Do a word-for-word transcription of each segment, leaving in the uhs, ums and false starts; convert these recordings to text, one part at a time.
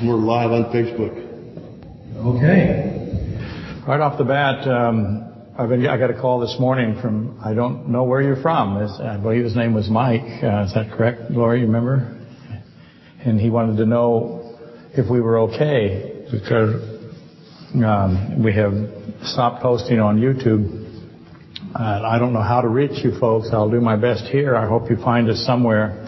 We're live on Facebook. Okay. Right off the bat, um, I've been, I got a call this morning from, I don't know where you're from. It's, I believe his name was Mike. Uh, is that correct, Laura? You remember? And he wanted to know if we were okay because um, we have stopped posting on YouTube. Uh, I don't know how to reach you folks. I'll do my best here. I hope you find us somewhere.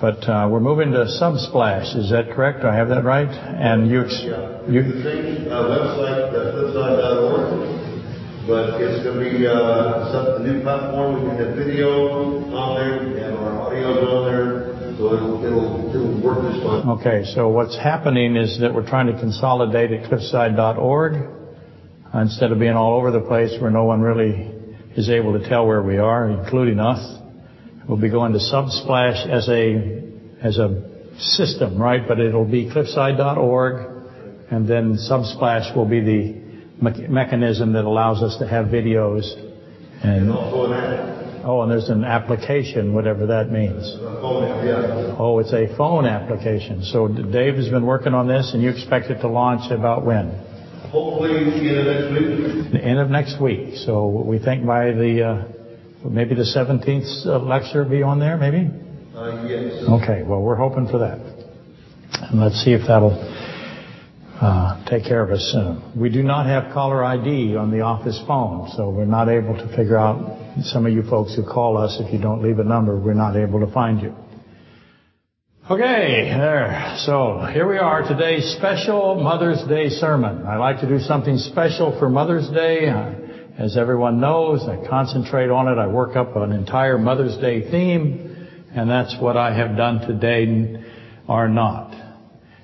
But uh, we're moving to Subsplash. Is that correct? Do I have that right? And you... Ex- yeah. You the same uh, website, uh, cliffside dot org. But it's going to be uh, some, a new platform. We can have video on there. We have our audios on there. So it'll, it'll, it'll work this time. Okay. So what's happening is that we're trying to consolidate at cliffside dot org. Instead of being all over the place where no one really is able to tell where we are, including us, we'll be going to Subsplash as a as a system, right? But it'll be cliffside dot org, and then Subsplash will be the me- mechanism that allows us to have videos. And, and also an app. Oh, and there's an application, whatever that means. It's a phone app, yeah. Oh, it's a phone application. So Dave has been working on this, and you expect it to launch about when? Hopefully the end of next week. The end of next week. So we think by the, uh, maybe the seventeenth lecture be on there, maybe? Uh, yes. Okay, well, we're hoping for that. And let's see if that'll uh, take care of us soon. We do not have caller I D on the office phone, so we're not able to figure out some of you folks who call us. If you don't leave a number, we're not able to find you. Okay, there. So here we are, today's special Mother's Day sermon. I like to do something special for Mother's Day. As everyone knows, I concentrate on it. I work up an entire Mother's Day theme, and that's what I have done today, or not.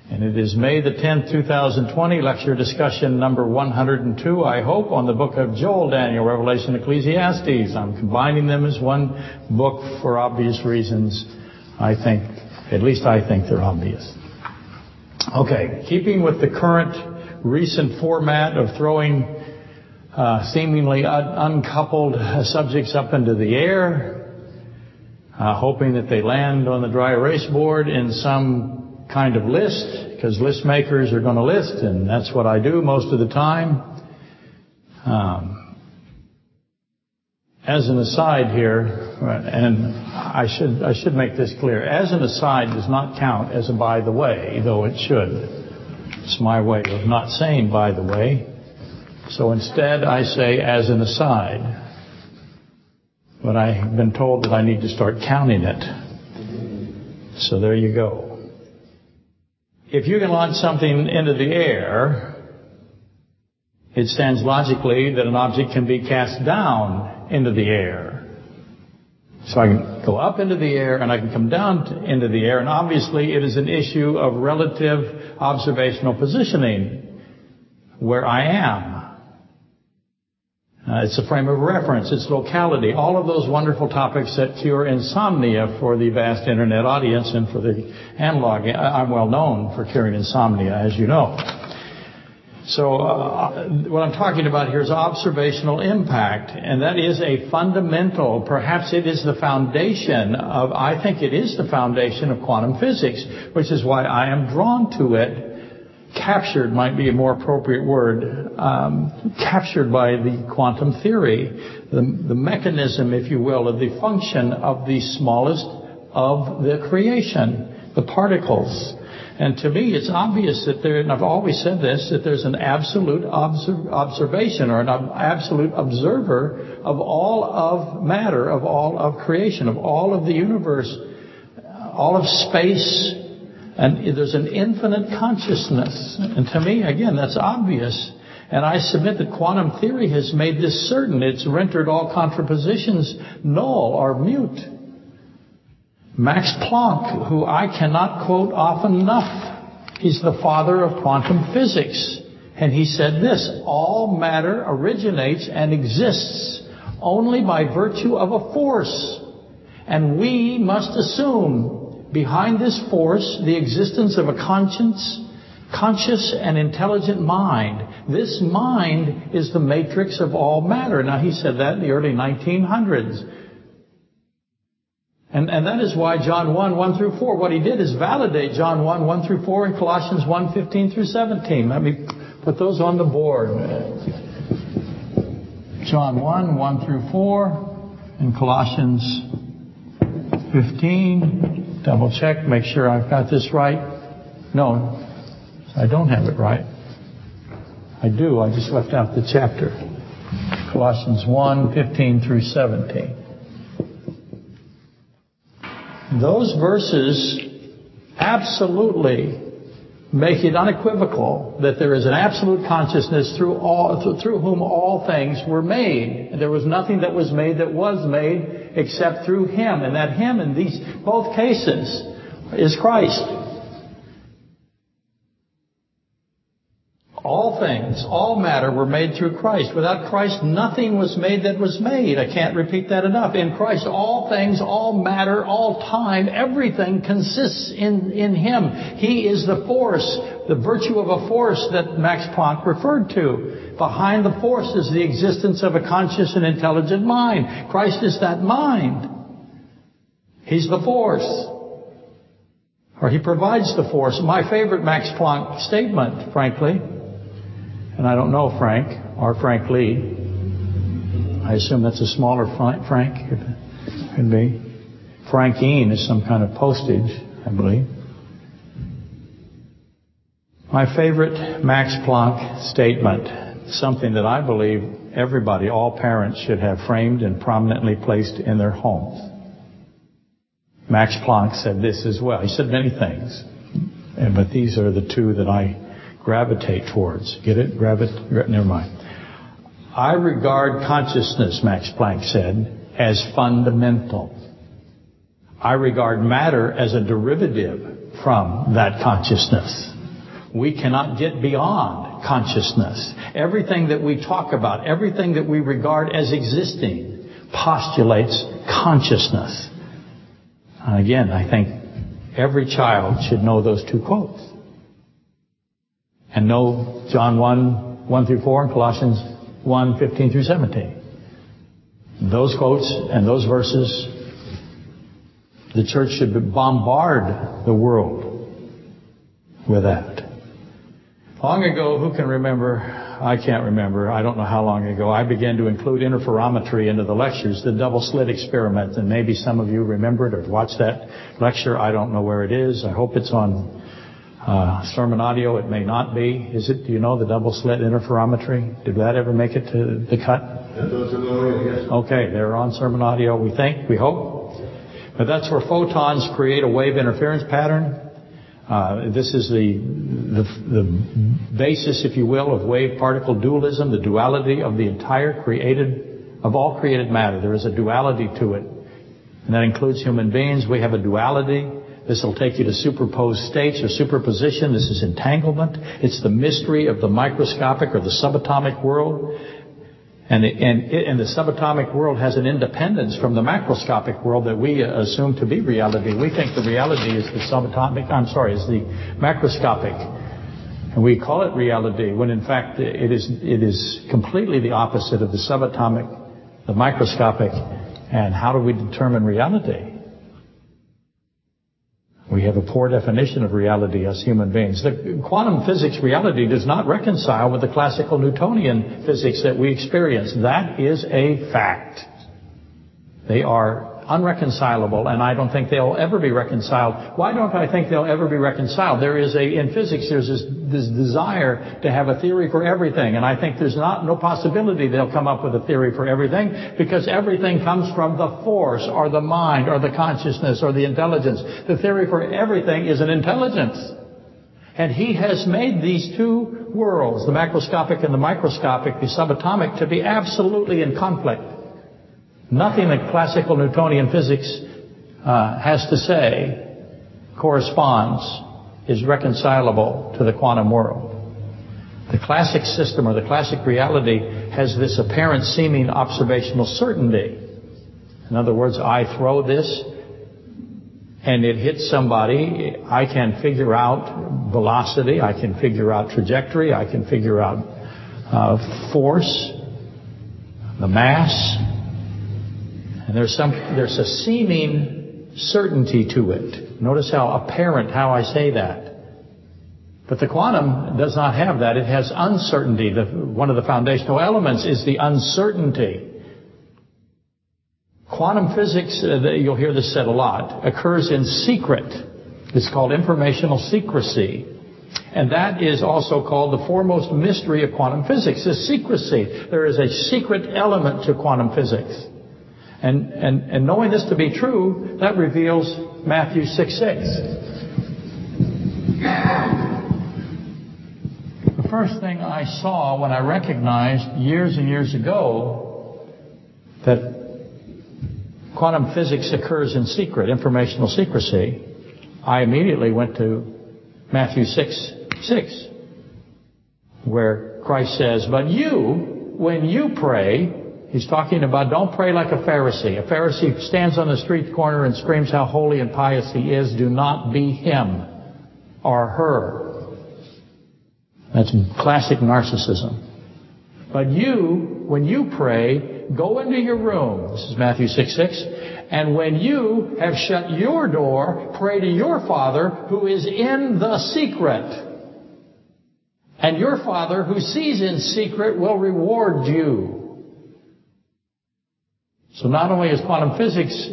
And it is May the tenth, two thousand twenty, lecture discussion number one hundred two, I hope, on the book of Joel, Daniel, Revelation, Ecclesiastes. I'm combining them as one book for obvious reasons, I think. At least I think they're obvious. Okay, keeping with the current recent format of throwing uh, seemingly un- uncoupled subjects up into the air, uh, hoping that they land on the dry erase board in some kind of list, because list makers are going to list, and that's what I do most of the time. Um, As an aside here, and I should I should make this clear, as an aside does not count as a by the way, though it should. It's my way of not saying by the way. So instead I say as an aside. But I've been told that I need to start counting it. So there you go. If you can launch something into the air, it stands logically that an object can be cast down into the air. So I can go up into the air and I can come down to, into the air, and obviously it is an issue of relative observational positioning where I am. Uh, it's a frame of reference, it's locality, all of those wonderful topics that cure insomnia for the vast internet audience and for the analog. I'm well known for curing insomnia, as you know. So uh, what I'm talking about here is observational impact, and that is a fundamental, perhaps it is the foundation of, I think it is the foundation of quantum physics, which is why I am drawn to it. Captured might be a more appropriate word, um, captured by the quantum theory, the, the mechanism, if you will, of the function of the smallest of the creation, the particles. And to me, it's obvious that there, and I've always said this, that there's an absolute observ- observation or an ob- absolute observer of all of matter, of all of creation, of all of the universe, all of space, and there's an infinite consciousness. And to me, again, that's obvious. And I submit that quantum theory has made this certain. It's rendered all contrapositions null or mute. Max Planck, who I cannot quote often enough, he's the father of quantum physics. And he said this, all matter originates and exists only by virtue of a force. And we must assume behind this force the existence of a conscience, conscious and intelligent mind. This mind is the matrix of all matter. Now, he said that in the early nineteen hundreds. And, and that is why John one, one through four, what he did is validate John one, one through four and Colossians one, fifteen through seventeen. Let me put those on the board. John one, one through four and Colossians fifteen. Double check, make sure I've got this right. No, I don't have it right. I do, I just left out the chapter. Colossians one, fifteen through seventeen. Those verses absolutely make it unequivocal that there is an absolute consciousness through all, through whom all things were made. And there was nothing that was made that was made except through Him. And that Him in these both cases is Christ. All things, all matter were made through Christ. Without Christ, nothing was made that was made. I can't repeat that enough. In Christ, all things, all matter, all time, everything consists in, in Him. He is the force, the virtue of a force that Max Planck referred to. Behind the force is the existence of a conscious and intelligent mind. Christ is that mind. He's the force. Or He provides the force. My favorite Max Planck statement, frankly, and I don't know Frank, or Frank Lee. I assume that's a smaller Frank. Could be. Frankine is some kind of postage, I believe. My favorite Max Planck statement, something that I believe everybody, all parents, should have framed and prominently placed in their homes. Max Planck said this as well. He said many things, but these are the two that I gravitate towards. Get it? Gravitate? Never mind. I regard consciousness, Max Planck said, as fundamental. I regard matter as a derivative from that consciousness. We cannot get beyond consciousness. Everything that we talk about, everything that we regard as existing, postulates consciousness. And again, I think every child should know those two quotes. And know John one, one through four and Colossians one, fifteen through seventeen. Those quotes and those verses, the church should bombard the world with that. Long ago, who can remember? I can't remember. I don't know how long ago. I began to include interferometry into the lectures, the double slit experiment. And maybe some of you remember it or watched that lecture. I don't know where it is. I hope it's on Uh, sermon audio, it may not be. Is it, do you know, the double slit interferometry? Did that ever make it to the cut? Okay, they're on sermon audio, we think, we hope. But that's where photons create a wave interference pattern. Uh, this is the, the, the basis, if you will, of wave-particle dualism, the duality of the entire created, of all created matter. There is a duality to it. And that includes human beings. We have a duality. This will take you to superposed states or superposition. This is entanglement. It's the mystery of the microscopic or the subatomic world. And, it, and, it, and the subatomic world has an independence from the macroscopic world that we assume to be reality. We think the reality is the subatomic, I'm sorry, is the macroscopic. And we call it reality when in fact it is, it is completely the opposite of the subatomic, the microscopic. And how do we determine reality? We have a poor definition of reality as human beings. The quantum physics reality does not reconcile with the classical Newtonian physics that we experience. That is a fact. They are unreconcilable, and I don't think they'll ever be reconciled. Why don't I think they'll ever be reconciled? There is a, in physics, there's this, this desire to have a theory for everything, and I think there's not, no possibility they'll come up with a theory for everything, because everything comes from the force, or the mind, or the consciousness, or the intelligence. The theory for everything is an intelligence. And He has made these two worlds, the macroscopic and the microscopic, the subatomic, to be absolutely in conflict. Nothing that classical Newtonian physics uh, has to say corresponds, is reconcilable to the quantum world. The classic system or the classic reality has this apparent seeming observational certainty. In other words, I throw this and it hits somebody. I can figure out velocity. I can figure out trajectory. I can figure out uh, force, the mass. And there's some, there's a seeming certainty to it. Notice how apparent how I say that. But the quantum does not have that. It has uncertainty. The, one of the foundational elements is the uncertainty. Quantum physics, uh, you'll hear this said a lot, occurs in secret. It's called informational secrecy. And that is also called the foremost mystery of quantum physics, is secrecy. There is a secret element to quantum physics. And, and, and knowing this to be true, that reveals Matthew six six. The first thing I saw when I recognized years and years ago that quantum physics occurs in secret, informational secrecy, I immediately went to Matthew six six, where Christ says, "But you, when you pray," he's talking about don't pray like a Pharisee. A Pharisee stands on the street corner and screams how holy and pious he is. Do not be him or her. That's classic narcissism. "But you, when you pray, go into your room," this is Matthew six six, "and when you have shut your door, pray to your Father who is in the secret. And your Father who sees in secret will reward you." So not only is quantum physics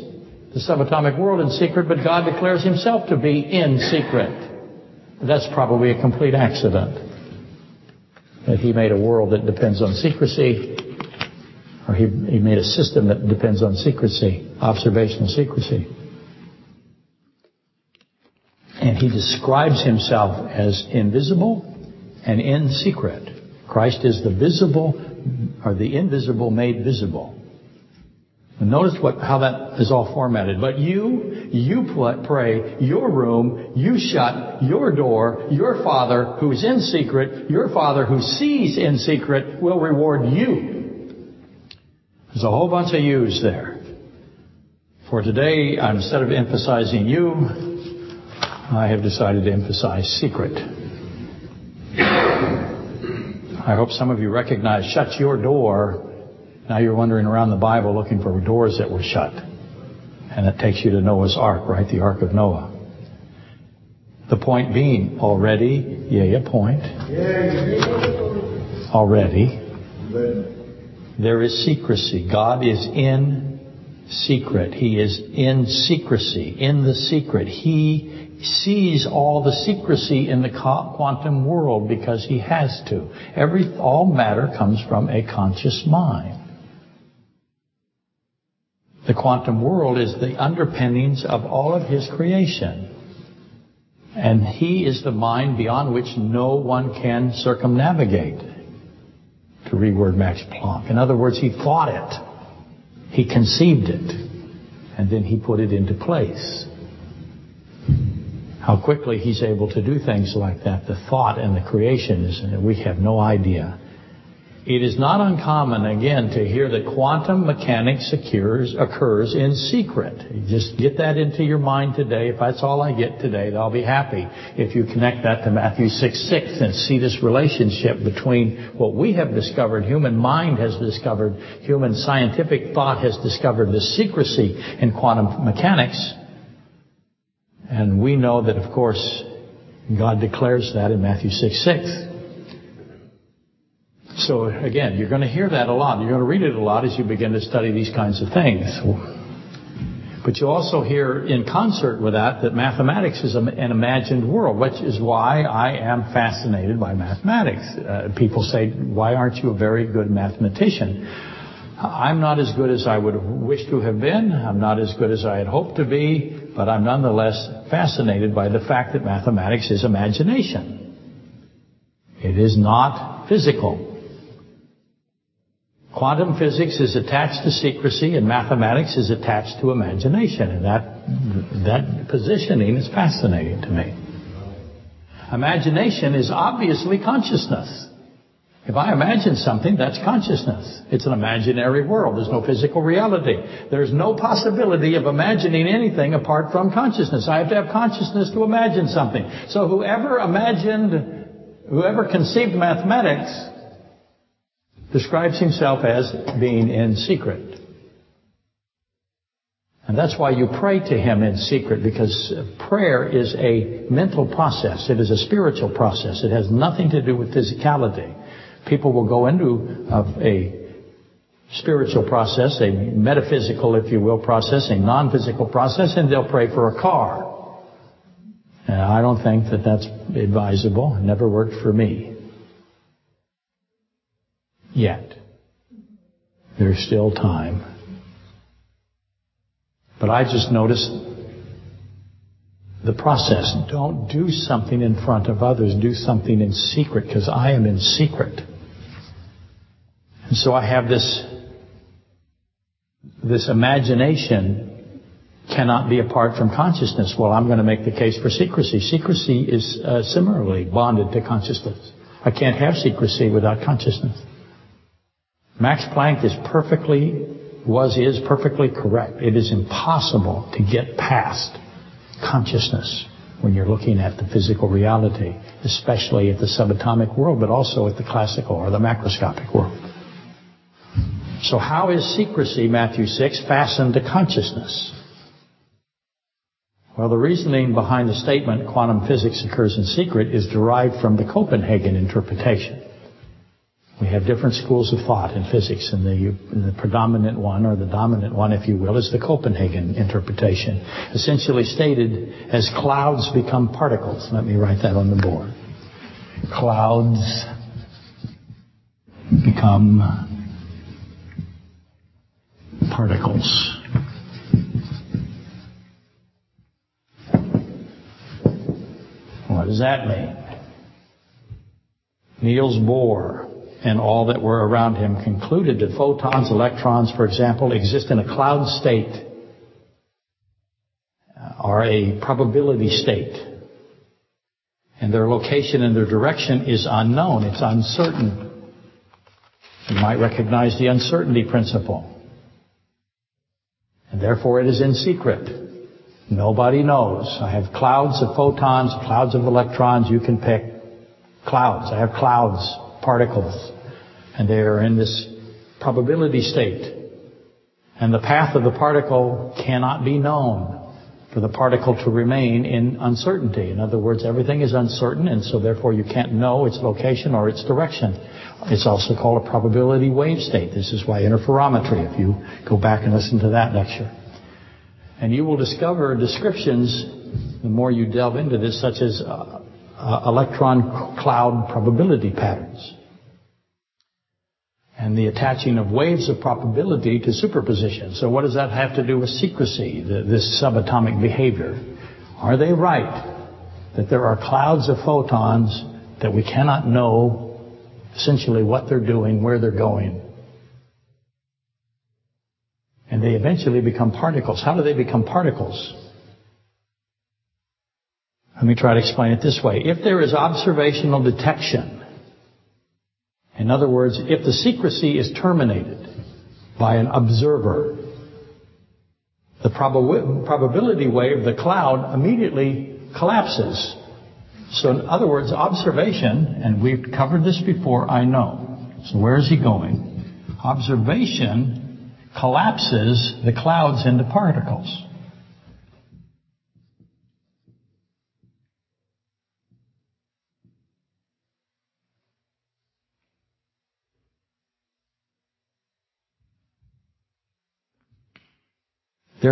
the subatomic world in secret, but God declares himself to be in secret. That's probably a complete accident, that he made a world that depends on secrecy, or he, he made a system that depends on secrecy, observational secrecy. And he describes himself as invisible and in secret. Christ is the visible, or the invisible made visible. And notice what, how that is all formatted. "But you, you pray, your room, you shut, your door, your Father who is in secret, your Father who sees in secret will reward you." There's a whole bunch of yous there. For today, instead of emphasizing you, I have decided to emphasize secret. I hope some of you recognize shut your door. Now you're wandering around the Bible looking for doors that were shut. And it takes you to Noah's Ark, right? The Ark of Noah. The point being, already, yeah, a point. Already, there is secrecy. God is in secret. He is in secrecy, in the secret. He sees all the secrecy in the quantum world because he has to. Every, all matter comes from a conscious mind. The quantum world is the underpinnings of all of his creation. And he is the mind beyond which no one can circumnavigate, to reword Max Planck. In other words, he thought it. He conceived it. And then he put it into place. How quickly he's able to do things like that. The thought and the creation is, we have no idea. It is not uncommon, again, to hear that quantum mechanics occurs, occurs in secret. You just get that into your mind today. If that's all I get today, I'll be happy. If you connect that to Matthew six six and see this relationship between what we have discovered, human mind has discovered, human scientific thought has discovered, the secrecy in quantum mechanics. And we know that, of course, God declares that in Matthew six six. So, again, you're going to hear that a lot. You're going to read it a lot as you begin to study these kinds of things. But you also hear in concert with that that mathematics is an imagined world, which is why I am fascinated by mathematics. Uh, people say, "Why aren't you a very good mathematician?" I'm not as good as I would wish to have been. I'm not as good as I had hoped to be. But I'm nonetheless fascinated by the fact that mathematics is imagination. It is not physical. Quantum physics is attached to secrecy, and mathematics is attached to imagination. And that, that positioning is fascinating to me. Imagination is obviously consciousness. If I imagine something, that's consciousness. It's an imaginary world. There's no physical reality. There's no possibility of imagining anything apart from consciousness. I have to have consciousness to imagine something. So whoever imagined, whoever conceived mathematics describes himself as being in secret. And that's why you pray to him in secret, because prayer is a mental process. It is a spiritual process. It has nothing to do with physicality. People will go into a spiritual process, a metaphysical, if you will, process, a non-physical process, and they'll pray for a car. And I don't think that that's advisable. It never worked for me. Yet. There's still time. But I just noticed the process. Don't do something in front of others. Do something in secret, because I am in secret. And so I have this, this imagination cannot be apart from consciousness. Well, I'm going to make the case for secrecy. Secrecy is uh, similarly bonded to consciousness. I can't have secrecy without consciousness. Max Planck is perfectly... was, is perfectly correct. It is impossible to get past consciousness when you're looking at the physical reality, especially at the subatomic world, but also at the classical or the macroscopic world. So how is secrecy, Matthew six, fastened to consciousness? Well, the reasoning behind the statement quantum physics occurs in secret is derived from the Copenhagen interpretation. We have different schools of thought in physics, and the, and the predominant one, or the dominant one, if you will, is the Copenhagen interpretation, essentially stated as clouds become particles. Let me write that on the board. Clouds become particles. What does that mean? Niels Bohr and all that were around him concluded that photons, electrons, for example, exist in a cloud state or a probability state. And their location and their direction is unknown. It's uncertain. You might recognize the uncertainty principle. And therefore it is in secret. Nobody knows. I have clouds of photons, clouds of electrons. You can pick clouds. I have clouds. Particles, and they are in this probability state, and the path of the particle cannot be known for the particle to remain in uncertainty. In other words, everything is uncertain, and so therefore you can't know its location or its direction. It's also called a probability wave state. This is why interferometry, if you go back and listen to that lecture. And you will discover descriptions, the more you delve into this, such as uh, Uh, electron cloud probability patterns, and the attaching of waves of probability to superposition. So what does that have to do with secrecy, the, this subatomic behavior? Are they right that there are clouds of photons that we cannot know essentially what they're doing, where they're going? And they eventually become particles. How do they become particles? Let me try to explain it this way. If there is observational detection, in other words, if the secrecy is terminated by an observer, the prob- probability wave, the cloud, immediately collapses. So in other words, observation, and we've covered this before, I know. So where is he going? Observation collapses the clouds into particles.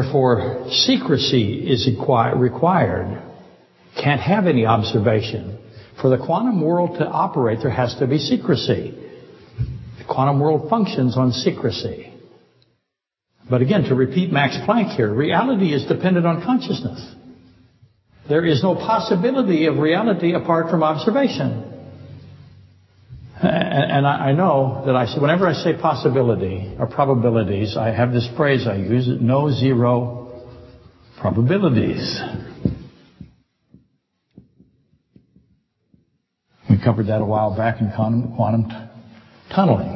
Therefore, secrecy is required. Can't have any observation. For the quantum world to operate, there has to be secrecy. The quantum world functions on secrecy. But again, to repeat Max Planck here, reality is dependent on consciousness. There is no possibility of reality apart from observation. And I know that I, whenever I say possibility or probabilities, I have this phrase I use, no zero probabilities. We covered that a while back in quantum, quantum t- tunneling.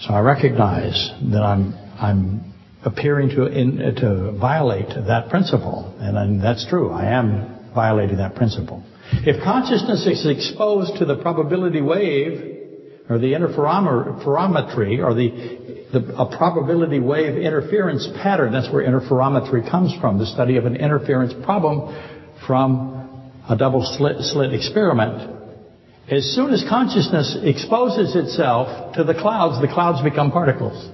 So I recognize that I'm, I'm appearing to, in, uh, to violate that principle. And, and that's true. I am violating that principle. If consciousness is exposed to the probability wave, or the interferometry, or the the, a probability wave interference pattern. That's where interferometry comes from, the study of an interference problem from a double slit, slit experiment. As soon as consciousness exposes itself to the clouds, the clouds become particles.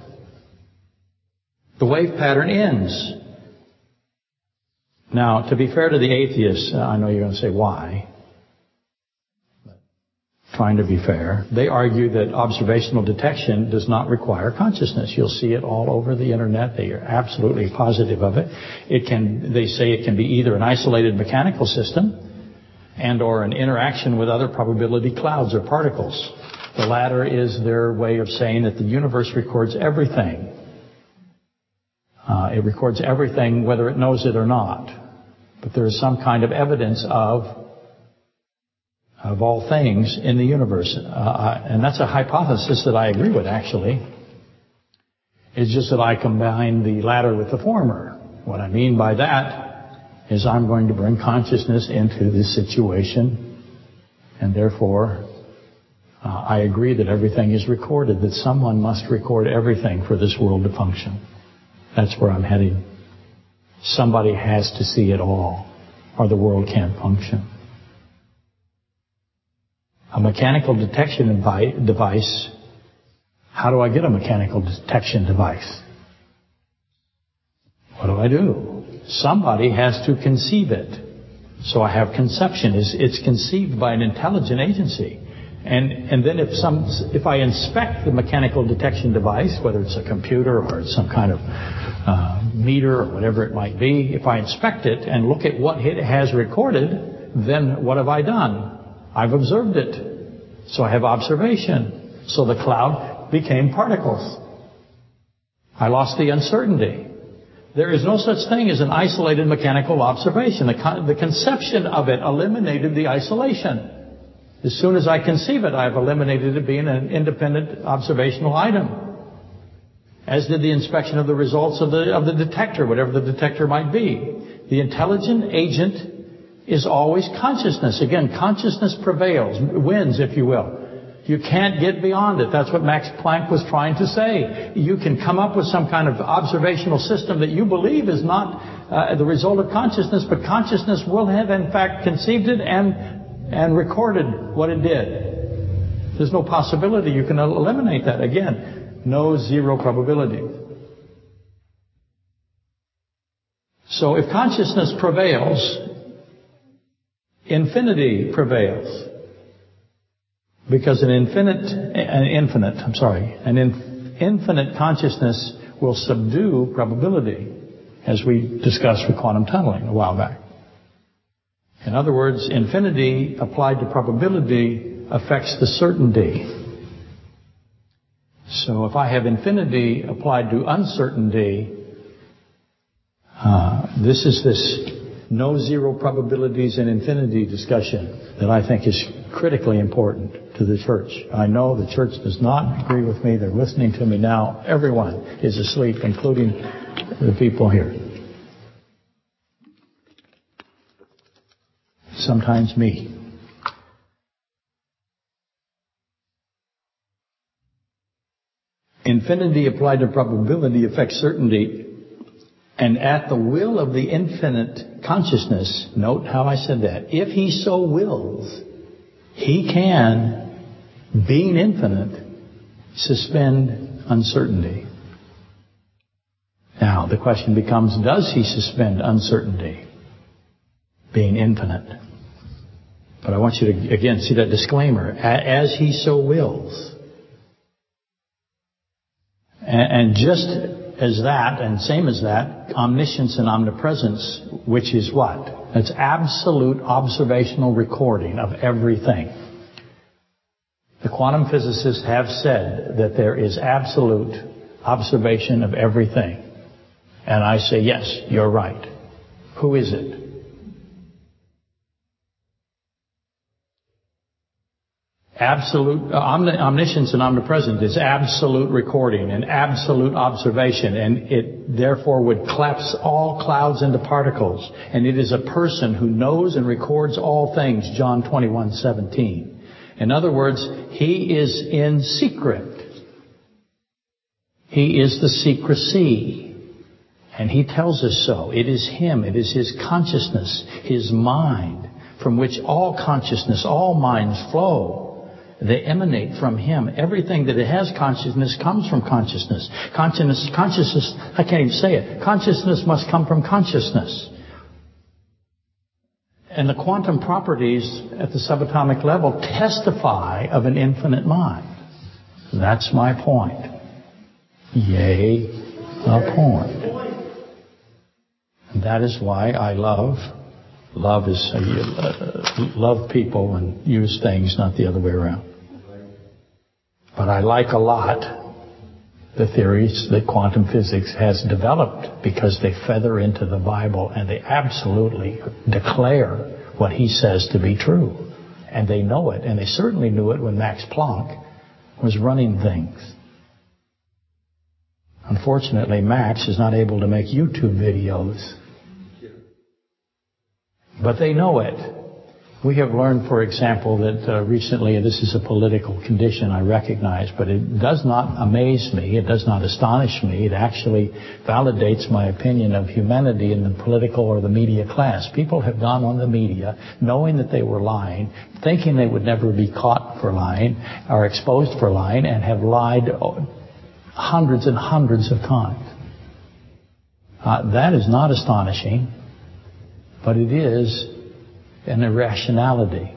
The wave pattern ends. Now, to be fair to the atheists, I know you're going to say, why? But trying to be fair, they argue that observational detection does not require consciousness. You'll see it all over the internet. They are absolutely positive of it. It can, they say it can be either an isolated mechanical system and or an interaction with other probability clouds or particles. The latter is their way of saying that the universe records everything. Uh, it records everything, whether it knows it or not. But there is some kind of evidence of, of all things in the universe. Uh, and that's a hypothesis that I agree with, actually. It's just that I combine the latter with the former. What I mean by that is I'm going to bring consciousness into this situation, and therefore uh, I agree that everything is recorded, that someone must record everything for this world to function. That's where I'm heading. Somebody has to see it all, or the world can't function. A mechanical detection device. How do I get a mechanical detection device? What do I do? Somebody has to conceive it. So I have conception. It's, it's conceived by an intelligent agency. And, and then if some, if I inspect the mechanical detection device, whether it's a computer or it's some kind of uh, meter or whatever it might be, if I inspect it and look at what it has recorded, then what have I done? I've observed it. So I have observation. So the cloud became particles. I lost the uncertainty. There is no such thing as an isolated mechanical observation. The, con- the conception of it eliminated the isolation. As soon as I conceive it, I have eliminated it being an independent observational item. As did the inspection of the results of the, of the detector, whatever the detector might be. The intelligent agent is always consciousness. Again, consciousness prevails, wins, if you will. You can't get beyond it. That's what Max Planck was trying to say. You can come up with some kind of observational system that you believe is not uh, the result of consciousness, but consciousness will have, in fact, conceived it and, and recorded what it did. There's no possibility. You can eliminate that. Again, no zero probability. So if consciousness prevails, infinity prevails. Because an infinite, an infinite, I'm sorry, an in, infinite consciousness will subdue probability, as we discussed with quantum tunneling a while back. In other words, infinity applied to probability affects the certainty. So if I have infinity applied to uncertainty, uh, this is this no zero probabilities and infinity discussion that I think is critically important to the church. I know the church does not agree with me. They're listening to me now. Everyone is asleep, including the people here. Sometimes me. Infinity applied to probability affects certainty, and at the will of the infinite consciousness, note how I said that, if he so wills, he can, being infinite, suspend uncertainty. Now, the question becomes, does he suspend uncertainty, being infinite? But I want you to, again, see that disclaimer, as he so wills. And just as that, and same as that, omniscience and omnipresence, which is what? That's absolute observational recording of everything. The quantum physicists have said that there is absolute observation of everything. And I say, yes, you're right. Who is it? Absolute uh, omni- omniscience and omnipresence is absolute recording and absolute observation, and it therefore would collapse all clouds into particles. And it is a person who knows and records all things, John twenty-one seventeen. In other words, he is in secret. He is the secrecy, and he tells us so. It is him. It is his consciousness, his mind, from which all consciousness, all minds flow. They emanate from him. Everything that it has consciousness comes from consciousness. Consciousness, consciousness, I can't even say it. Consciousness must come from consciousness. And the quantum properties at the subatomic level testify of an infinite mind. That's my point. Yay, a point. That is why I love, love is, uh, love people and use things, not the other way around. But I like a lot the theories that quantum physics has developed, because they feather into the Bible and they absolutely declare what he says to be true. And they know it, and they certainly knew it when Max Planck was running things. Unfortunately, Max is not able to make YouTube videos. But they know it. We have learned, for example, that uh, recently, and this is a political condition I recognize, but it does not amaze me, it does not astonish me, it actually validates my opinion of humanity in the political or the media class. People have gone on the media knowing that they were lying, thinking they would never be caught for lying, or exposed for lying, and have lied hundreds and hundreds of times. Uh, that is not astonishing, but it is an irrationality.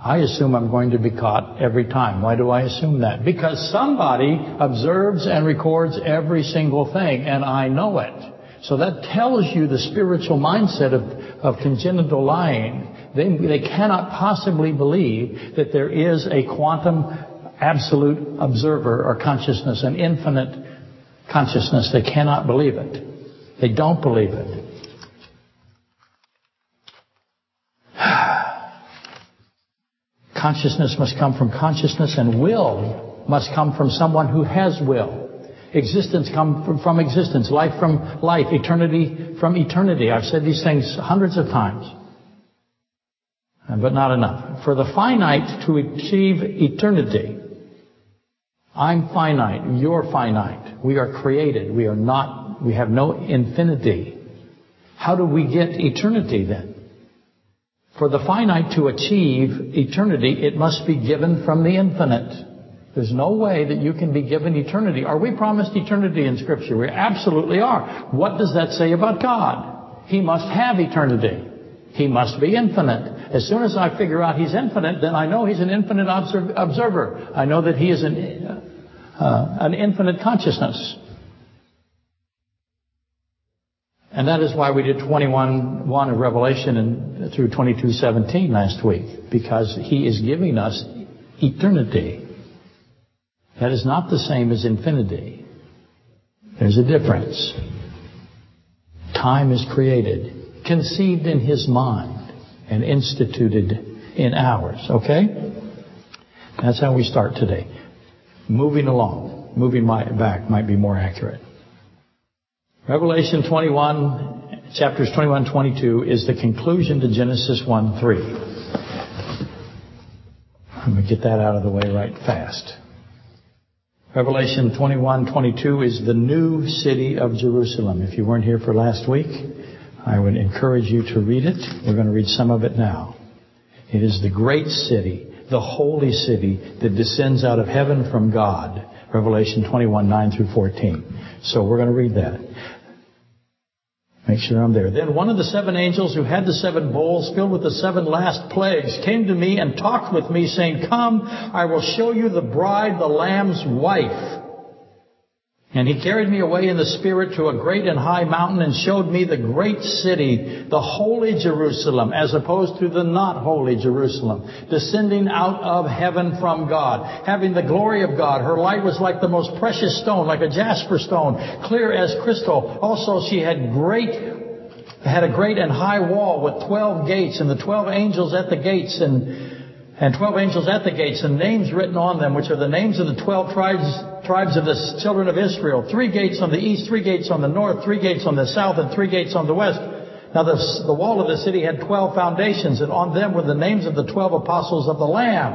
I assume I'm going to be caught every time. Why do I assume that? Because somebody observes and records every single thing, and I know it. So that tells you the spiritual mindset of, of congenital lying. They, they cannot possibly believe that there is a quantum absolute observer or consciousness, an infinite consciousness. They cannot believe it. They don't believe it. Consciousness must come from consciousness, and will must come from someone who has will. Existence comes from, from existence, life from life, eternity from eternity. I've said these things hundreds of times, but not enough. For the finite to achieve eternity, I'm finite, you're finite. We are created. We are not, we have no infinity. How do we get eternity then? For the finite to achieve eternity, it must be given from the infinite. There's no way that you can be given eternity. Are we promised eternity in Scripture? We absolutely are. What does that say about God? He must have eternity. He must be infinite. As soon as I figure out he's infinite, then I know he's an infinite observ- observer. I know that he is an, uh, an infinite consciousness. And that is why we did twenty-one one of Revelation and through twenty-two seventeen last week, because he is giving us eternity. That is not the same as infinity. There's a difference. Time is created, conceived in his mind, and instituted in ours. Okay? That's how we start today. Moving along. Moving my back might be more accurate. Revelation twenty-one, chapters twenty-one twenty-two, is the conclusion to Genesis one three. I'm going to get that out of the way right fast. Revelation twenty-one twenty-two is the new city of Jerusalem. If you weren't here for last week, I would encourage you to read it. We're going to read some of it now. It is the great city, the holy city that descends out of heaven from God. Revelation twenty-one nine through fourteen. So we're going to read that. Make sure I'm there. Then one of the seven angels who had the seven bowls filled with the seven last plagues came to me and talked with me, saying, "Come, I will show you the bride, the Lamb's wife." And he carried me away in the Spirit to a great and high mountain, and showed me the great city, the holy Jerusalem, as opposed to the not holy Jerusalem, descending out of heaven from God, having the glory of God. Her light was like the most precious stone, like a jasper stone, clear as crystal. Also she had great had a great and high wall with twelve gates, and the twelve angels at the gates, and And twelve angels at the gates, and names written on them, which are the names of the twelve tribes tribes of the children of Israel. Three gates on the east, three gates on the north, three gates on the south, and three gates on the west. Now the, the wall of the city had twelve foundations, and on them were the names of the twelve apostles of the Lamb.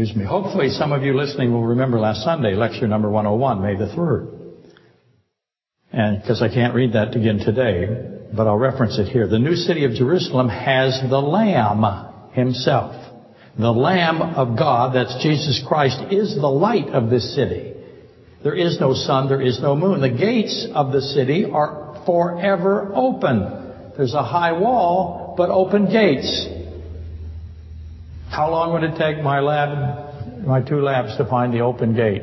excuse me. Hopefully some of you listening will remember last Sunday, lecture number one oh one, May the third. And because I can't read that again today, but I'll reference it here. The new city of Jerusalem has the Lamb himself. The Lamb of God, that's Jesus Christ, is the light of this city. There is no sun, there is no moon. The gates of the city are forever open. There's a high wall, but open gates. How long would it take my lab, my two labs to find the open gate?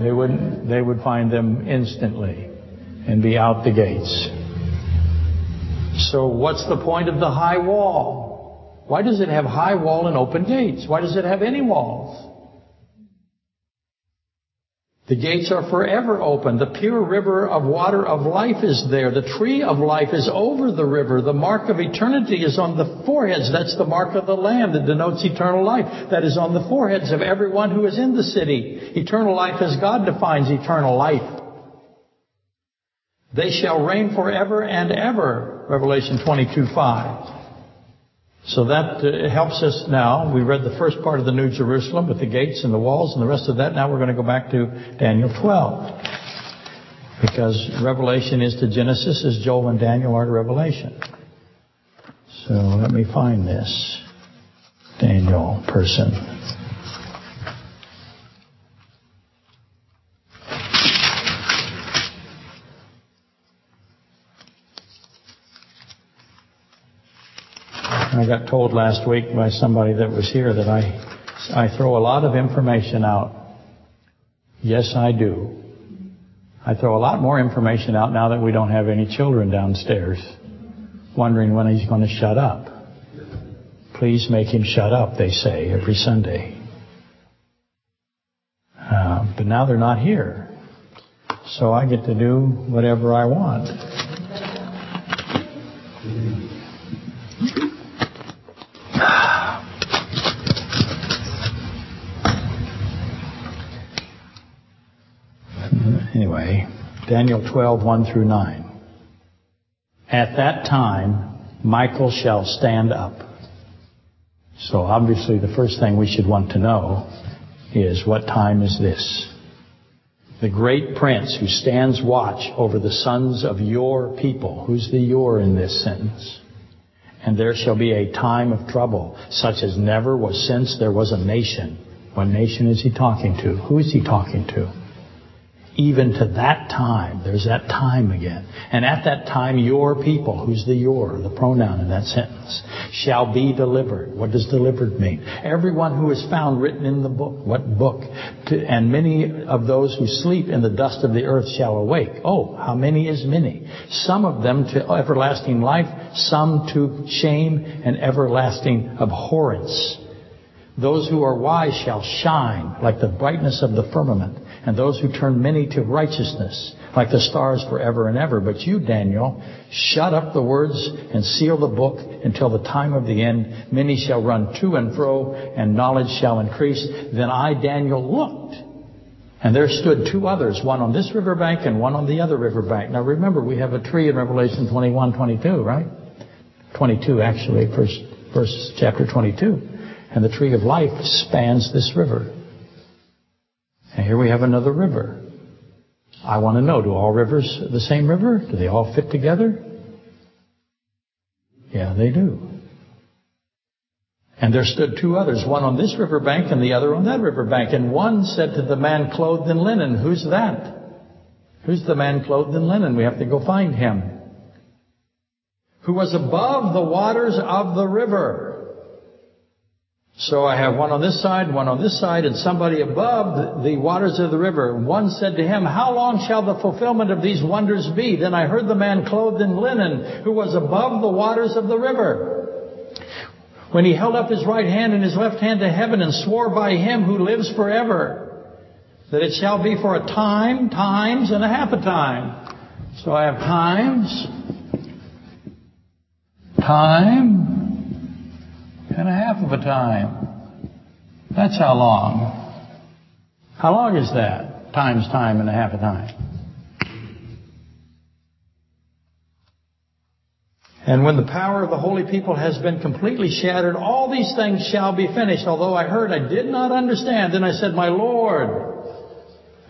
They wouldn't, they would find them instantly and be out the gates. So what's the point of the high wall? Why does it have high wall and open gates? Why does it have any walls? The gates are forever open. The pure river of water of life is there. The tree of life is over the river. The mark of eternity is on the foreheads. That's the mark of the Lamb that denotes eternal life. That is on the foreheads of everyone who is in the city. Eternal life as God defines eternal life. They shall reign forever and ever. Revelation twenty-two five. So that uh, helps us now. We read the first part of the New Jerusalem with the gates and the walls and the rest of that. Now we're going to go back to Daniel twelve. Because Revelation is to Genesis as Joel and Daniel are to Revelation. So let me find this Daniel person. I got told last week by somebody that was here that I, I throw a lot of information out. Yes, I do. I throw a lot more information out now that we don't have any children downstairs wondering when he's going to shut up. Please make him shut up, they say, every Sunday. Uh, but now they're not here. So I get to do whatever I want. Daniel twelve, one through nine. At that time, Michael shall stand up. So obviously the first thing we should want to know is, what time is this? The great prince who stands watch over the sons of your people. Who's the your in this sentence? And there shall be a time of trouble, such as never was since there was a nation. What nation is he talking to? Who is he talking to? Even to that time. There's that time again. And at that time, your people, who's the your, the pronoun in that sentence, shall be delivered. What does delivered mean? Everyone who is found written in the book. What book? To, and many of those who sleep in the dust of the earth shall awake. Oh, how many is many? Some of them to everlasting life, some to shame and everlasting abhorrence. Those who are wise shall shine like the brightness of the firmament, and those who turn many to righteousness like the stars forever and ever. But you, Daniel, shut up the words and seal the book until the time of the end. Many shall run to and fro, and knowledge shall increase. Then I, Daniel, looked, and there stood two others, one on this riverbank and one on the other riverbank. Now remember, we have a tree in Revelation twenty-one, twenty-two, right? twenty-two, actually, first, verse chapter twenty-two. And the tree of life spans this river. And here we have another river. I want to know, do all rivers the same river? Do they all fit together? Yeah, they do. And there stood two others, one on this river bank and the other on that river bank. And one said to the man clothed in linen, who's that? Who's the man clothed in linen? We have to go find him. Who was above the waters of the river. So I have one on this side, one on this side, and somebody above the waters of the river. One said to him, how long shall the fulfillment of these wonders be? Then I heard the man clothed in linen, who was above the waters of the river, when he held up his right hand and his left hand to heaven, and swore by him who lives forever, that it shall be for a time, times, and a half a time. So I have times, time, and a half of a time. That's how long. How long is that? Times time and a half a time. And when the power of the holy people has been completely shattered, all these things shall be finished. Although I heard, I did not understand. Then I said, my Lord.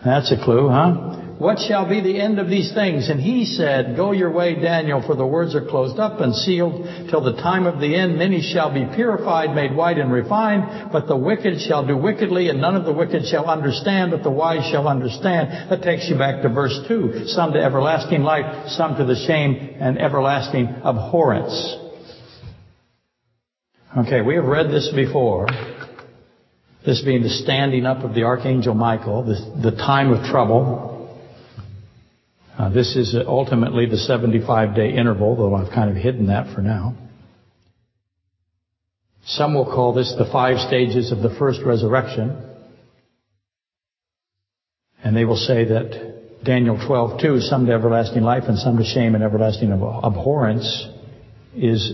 That's a clue, huh? What shall be the end of these things? And he said, go your way, Daniel, for the words are closed up and sealed till the time of the end. Many shall be purified, made white and refined, but the wicked shall do wickedly, and none of the wicked shall understand, but the wise shall understand. That takes you back to verse two. Some to everlasting life, some to the shame and everlasting abhorrence. Okay, we have read this before. This being the standing up of the Archangel Michael, the, the time of trouble. Uh, this is ultimately the seventy-five day interval, though I've kind of hidden that for now. Some will call this the five stages of the first resurrection. And they will say that Daniel twelve two, some to everlasting life and some to shame and everlasting abhorrence, is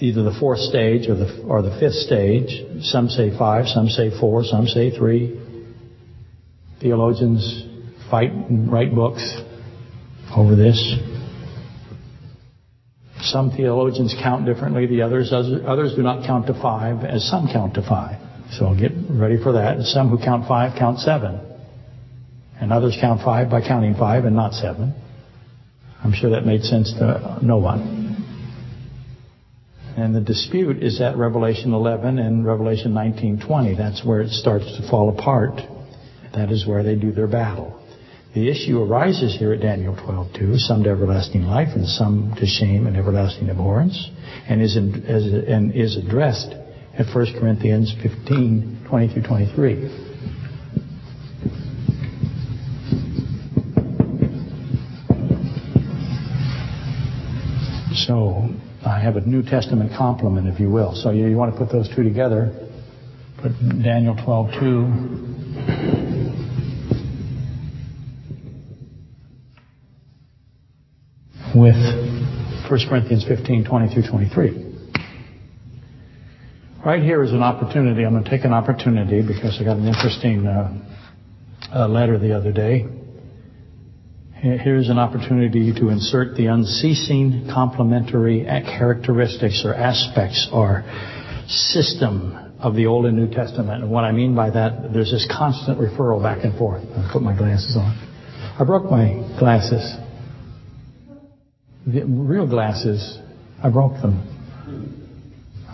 either the fourth stage or the, or the fifth stage. Some say five, some say four, some say three. Theologians fight and write books over this. Some theologians count differently the others. Others do not count to five, as some count to five. So I'll get ready for that. Some who count five count seven. And others count five by counting five and not seven. I'm sure that made sense to no one. And the dispute is at Revelation eleven and Revelation nineteen twenty. That's where it starts to fall apart. That is where they do their battle. The issue arises here at Daniel twelve two, some to everlasting life and some to shame and everlasting abhorrence, and is, in, as, and is addressed at First Corinthians fifteen twenty through twenty-three. So, I have a New Testament complement, if you will. So you, you want to put those two together. Put Daniel twelve two... with First Corinthians fifteen twenty through twenty-three. Right here is an opportunity. I'm going to take an opportunity because I got an interesting uh, uh, letter the other day. Here's an opportunity to insert the unceasing complementary characteristics or aspects or system of the Old and New Testament. And what I mean by that, there's this constant referral back and forth. I'll put my glasses on. I broke my glasses. The real glasses, I broke them.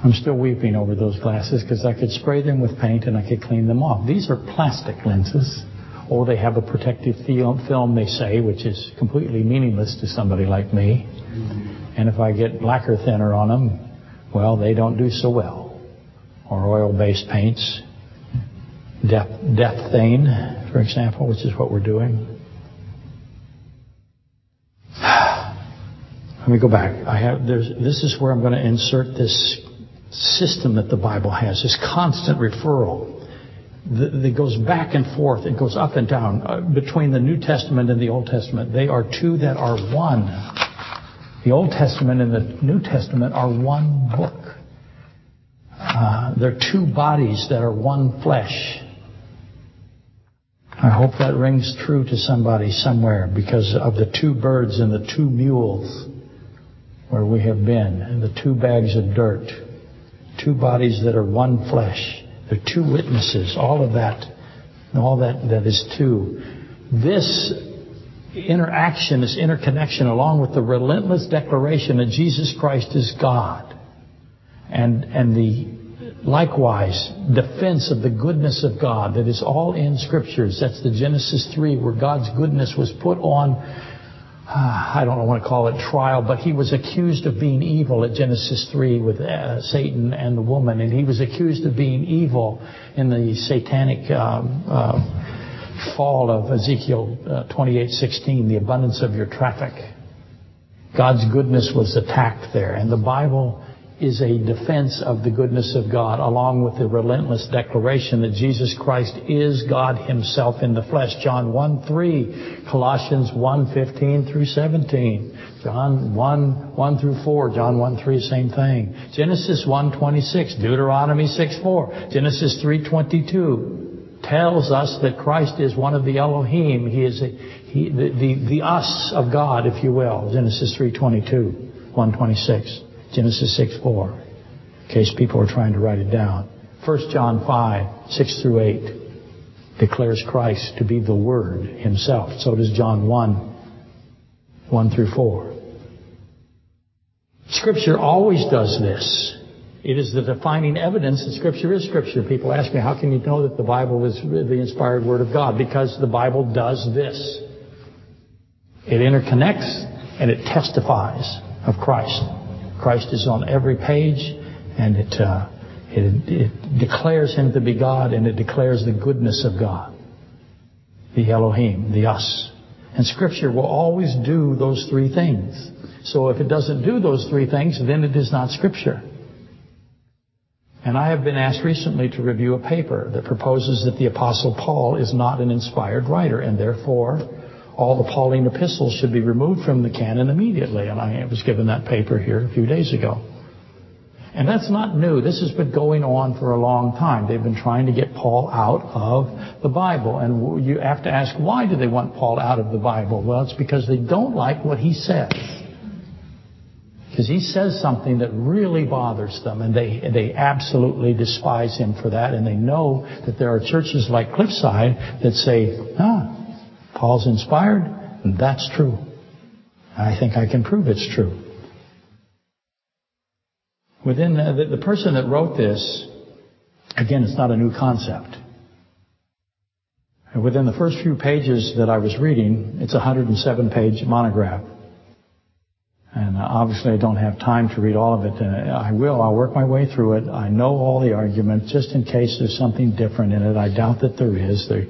I'm still weeping over those glasses because I could spray them with paint and I could clean them off. These are plastic lenses, or they have a protective film, they say, which is completely meaningless to somebody like me. And if I get lacquer thinner on them, well, they don't do so well. Or oil-based paints, Deft Thane, for example, which is what we're doing. Let me go back. I have, there's, this is where I'm going to insert this system that the Bible has, this constant referral that, that goes back and forth. It goes up and down uh, between the New Testament and the Old Testament. They are two that are one. The Old Testament and the New Testament are one book. Uh, they're two bodies that are one flesh. I hope that rings true to somebody somewhere because of the two birds and the two mules where we have been, and the two bags of dirt, two bodies that are one flesh, they're two witnesses, all of that, all that, that is two. This interaction, this interconnection, along with the relentless declaration that Jesus Christ is God, and, and the likewise defense of the goodness of God that is all in Scriptures, that's the Genesis three, where God's goodness was put on, I don't want to call it trial, but he was accused of being evil at Genesis three with uh, Satan and the woman. And he was accused of being evil in the satanic um, uh, fall of Ezekiel uh, twenty-eight sixteen, the abundance of your traffic. God's goodness was attacked there. And the Bible is a defense of the goodness of God, along with the relentless declaration that Jesus Christ is God himself in the flesh. John one three, Colossians one fifteen through seventeen, John one one through four, John one three, same thing. Genesis one twenty-six, Deuteronomy six four, Genesis three twenty-two tells us that Christ is one of the Elohim. He is a, he, the, the, the us of God, if you will, Genesis three twenty-two. one twenty-six, Genesis six four, in case people are trying to write it down. First John five, six through eight declares Christ to be the Word Himself. So does John one, one through four. Scripture always does this. It is the defining evidence that Scripture is Scripture. People ask me, how can you know that the Bible is the inspired Word of God? Because the Bible does this. It interconnects and it testifies of Christ. Christ is on every page, and it uh, it, it declares Him to be God, and it declares the goodness of God, the Elohim, the us. And Scripture will always do those three things. So if it doesn't do those three things, then it is not Scripture. And I have been asked recently to review a paper that proposes that the Apostle Paul is not an inspired writer, and therefore all the Pauline epistles should be removed from the canon immediately. And I was given that paper here a few days ago. And that's not new. This has been going on for a long time. They've been trying to get Paul out of the Bible. And you have to ask, why do they want Paul out of the Bible? Well, it's because they don't like what he says. Because he says something that really bothers them, and they they absolutely despise him for that. And they know that there are churches like Cliffside that say, ah, Paul's inspired, and that's true. I think I can prove it's true. Within the, the person that wrote this, again, it's not a new concept. And within the first few pages that I was reading, it's a one hundred seven page monograph. And obviously I don't have time to read all of it. I will. I'll work my way through it. I know all the arguments, just in case there's something different in it. I doubt that there is. They,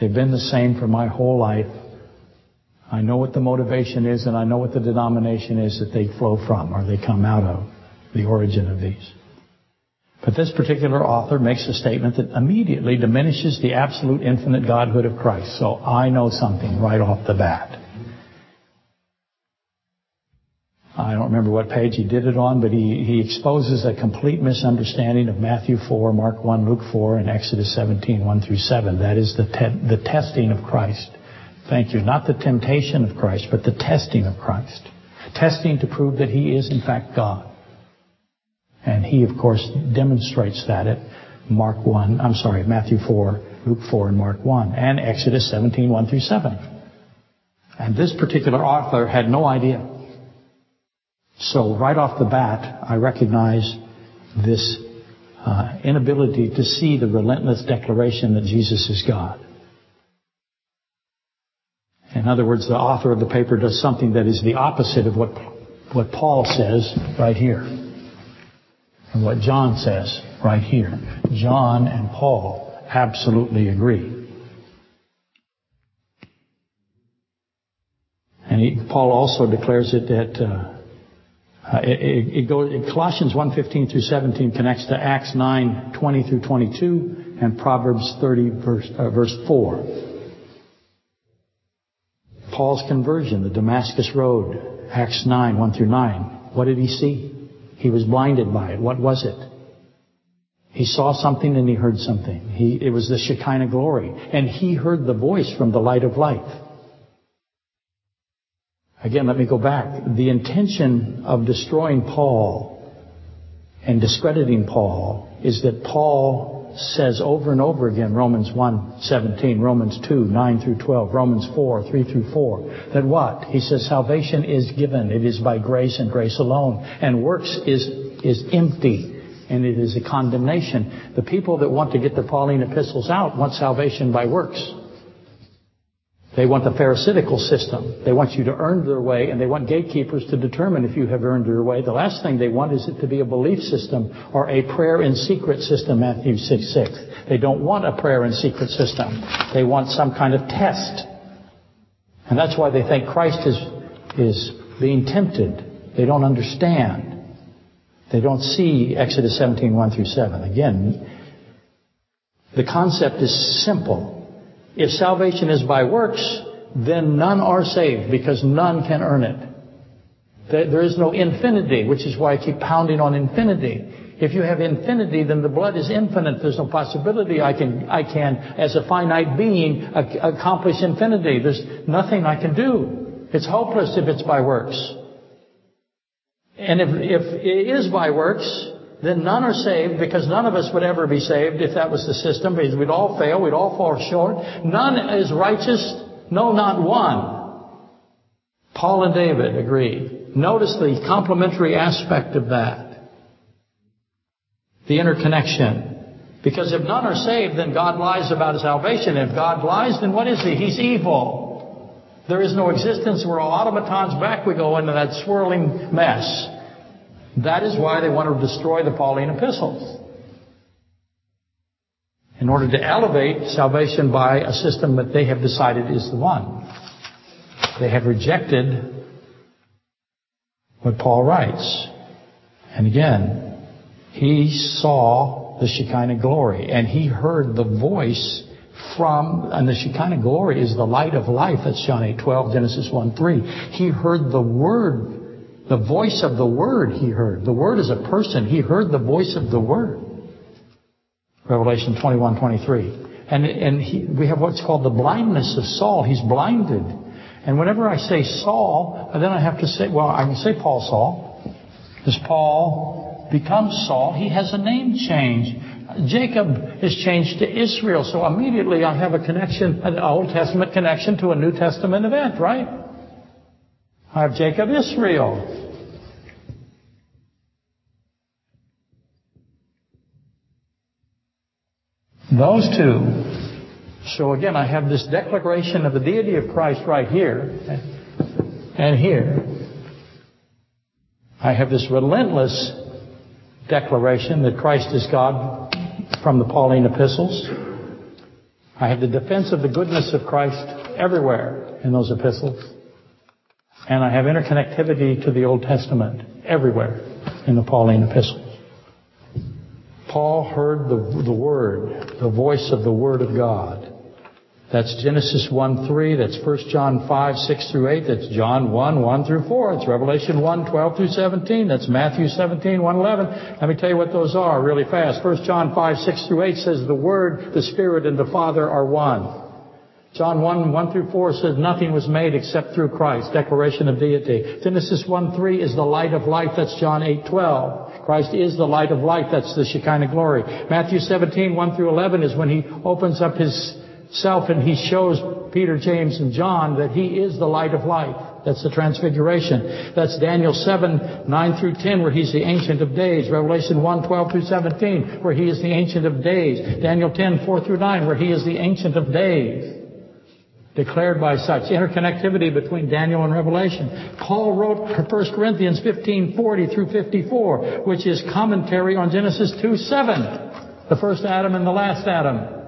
they've been the same for my whole life. I know what the motivation is, and I know what the denomination is that they flow from or they come out of, the origin of these. But this particular author makes a statement that immediately diminishes the absolute infinite Godhood of Christ. So I know something right off the bat. I don't remember what page he did it on, but he, he exposes a complete misunderstanding of Matthew four, Mark one, Luke four, and Exodus seventeen, one through seven. That is the te- the testing of Christ. Thank you. Not the temptation of Christ, but the testing of Christ. Testing to prove that He is, in fact, God. And He, of course, demonstrates that at Mark one, I'm sorry, Matthew four, Luke four, and Mark one, and Exodus seventeen, one through seven. And this particular author had no idea. So right off the bat, I recognize this uh, inability to see the relentless declaration that Jesus is God. In other words, the author of the paper does something that is the opposite of what, what Paul says right here and what John says right here. John and Paul absolutely agree. And he, Paul also declares it at... Uh, Uh, it, it goes, Colossians one, fifteen through seventeen connects to Acts nine, twenty through twenty-two, and Proverbs thirty, verse four. Paul's conversion, the Damascus Road, Acts nine, one through nine. What did he see? He was blinded by it. What was it? He saw something and he heard something. He, it was the Shekinah glory. And he heard the voice from the light of life. Again, let me go back. The intention of destroying Paul and discrediting Paul is that Paul says over and over again, Romans one, seventeen, Romans two, nine through twelve, Romans four, three through four, that what? He says salvation is given. It is by grace and grace alone. And works is, is empty, and it is a condemnation. The people that want to get the Pauline epistles out want salvation by works. They want the Pharisaical system. They want you to earn their way, and they want gatekeepers to determine if you have earned your way. The last thing they want is it to be a belief system or a prayer in secret system, Matthew six, six. They don't want a prayer in secret system. They want some kind of test. And that's why they think Christ is, is being tempted. They don't understand. They don't see Exodus seventeen, one through seven. Again, the concept is simple. If salvation is by works, then none are saved, because none can earn it. There is no infinity, which is why I keep pounding on infinity. If you have infinity, then the blood is infinite. There's no possibility I can, I can, as a finite being, accomplish infinity. There's nothing I can do. It's hopeless if it's by works. And if, if it is by works, then none are saved, because none of us would ever be saved if that was the system, because we'd all fail, we'd all fall short. None is righteous, no, not one. Paul and David agree. Notice the complementary aspect of that, the interconnection. Because if none are saved, then God lies about salvation. If God lies, then what is he? He's evil. There is no existence. We're all automatons. Back we go into that swirling mess. That is why they want to destroy the Pauline epistles, in order to elevate salvation by a system that they have decided is the one. They have rejected what Paul writes. And again, he saw the Shekinah glory, and he heard the voice from, and the Shekinah glory is the light of life. That's John eight twelve, Genesis one three. He heard the word, the voice of the word he heard. The word is a person. He heard the voice of the word. Revelation twenty-one twenty-three. And, and he, we have what's called the blindness of Saul. He's blinded. And whenever I say Saul, then I have to say, well, I can say Paul Saul. As Paul becomes Saul, he has a name change. Jacob is changed to Israel, so immediately I have a connection, an Old Testament connection to a New Testament event, right? I have Jacob, Israel. Those two. So again, I have this declaration of the deity of Christ right here and here. I have this relentless declaration that Christ is God from the Pauline epistles. I have the defense of the goodness of Christ everywhere in those epistles. And I have interconnectivity to the Old Testament everywhere in the Pauline epistles. Paul heard the, the word, the voice of the word of God. That's Genesis one three, that's First John five six through eight, that's John one one through four, it's Revelation one twelve through seventeen, that's Matthew seventeen one eleven. Let me tell you what those are really fast. First John five six through eight says the Word, the Spirit, and the Father are one. John one one through four says nothing was made except through Christ, declaration of deity. Genesis one three is the light of life, that's John eight twelve. Christ is the light of life, that's the Shekinah glory. Matthew seventeen one through eleven is when he opens up his self and he shows Peter, James, and John that he is the light of life. That's the transfiguration. That's Daniel seven nine through ten, where he's the Ancient of Days. Revelation one twelve through seventeen, where he is the Ancient of Days. Daniel ten four through nine, where he is the Ancient of Days. Declared by such interconnectivity between Daniel and Revelation. Paul wrote First Corinthians fifteen forty through fifty-four, which is commentary on Genesis two seven, the first Adam and the last Adam.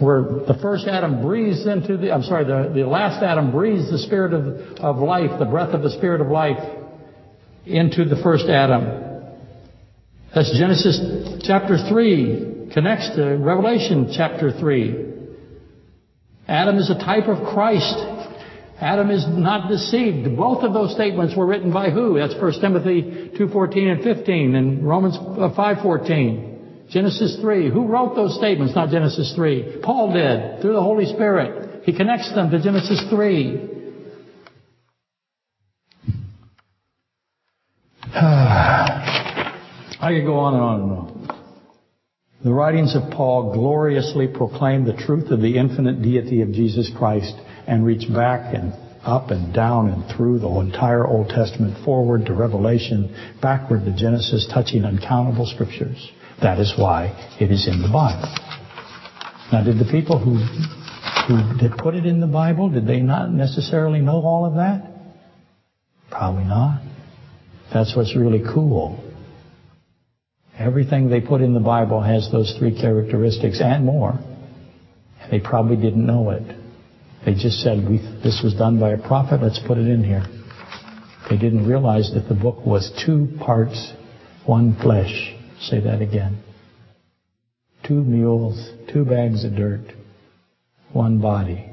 Where the first Adam breathes into the, I'm sorry, the, the last Adam breathes the spirit of, of life, the breath of the spirit of life into the first Adam. That's Genesis chapter three, connects to Revelation chapter three. Adam is a type of Christ. Adam is not deceived. Both of those statements were written by who? That's First Timothy two fourteen and fifteen and Romans five fourteen. Genesis three. Who wrote those statements? Not Genesis three. Paul did, through the Holy Spirit. He connects them to Genesis three. I could go on and on and on. The writings of Paul gloriously proclaim the truth of the infinite deity of Jesus Christ and reach back and up and down and through the entire Old Testament, forward to Revelation, backward to Genesis, touching uncountable scriptures. That is why it is in the Bible. Now, did the people who who did put it in the Bible, did they not necessarily know all of that? Probably not. That's what's really cool. Everything they put in the Bible has those three characteristics and more. And they probably didn't know it. They just said, we, this was done by a prophet, let's put it in here. They didn't realize that the book was two parts, one flesh. Say that again. Two mules, two bags of dirt, one body.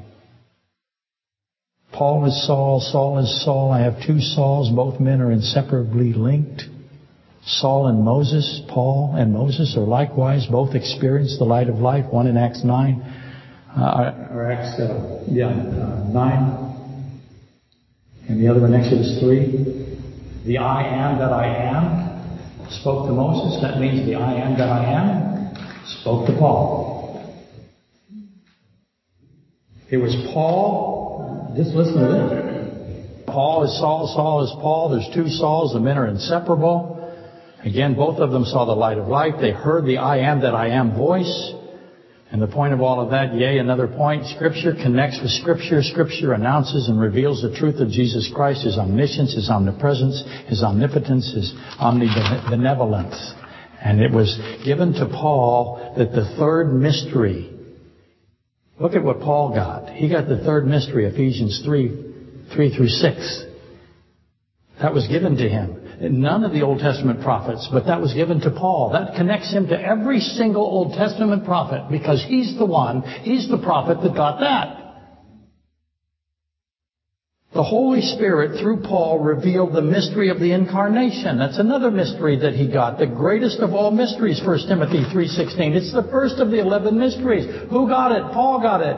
Paul is Saul, Saul is Saul. I have two Sauls. Both men are inseparably linked. Saul and Moses, Paul and Moses are likewise. Both experienced the light of life. One in Acts nine. Uh, or Acts uh, yeah, uh, nine. And the other in Exodus three. the I am that I am spoke to Moses. That means the I am that I am spoke to Paul. It was Paul. Just listen to this. Paul is Saul, Saul is Paul. There's two Sauls. The men are inseparable. Again, both of them saw the light of life. They heard the I am that I am voice. And the point of all of that, yea, another point, Scripture connects with Scripture. Scripture announces and reveals the truth of Jesus Christ, His omniscience, His omnipresence, His omnipotence, His omnibenevolence. And it was given to Paul that the third mystery, look at what Paul got. He got the third mystery, Ephesians three, three through six. That was given to him. None of the Old Testament prophets, but that was given to Paul. That connects him to every single Old Testament prophet because he's the one, he's the prophet that got that. The Holy Spirit, through Paul, revealed the mystery of the Incarnation. That's another mystery that he got. The greatest of all mysteries, First Timothy three sixteen. It's the first of the eleven mysteries. Who got it? Paul got it.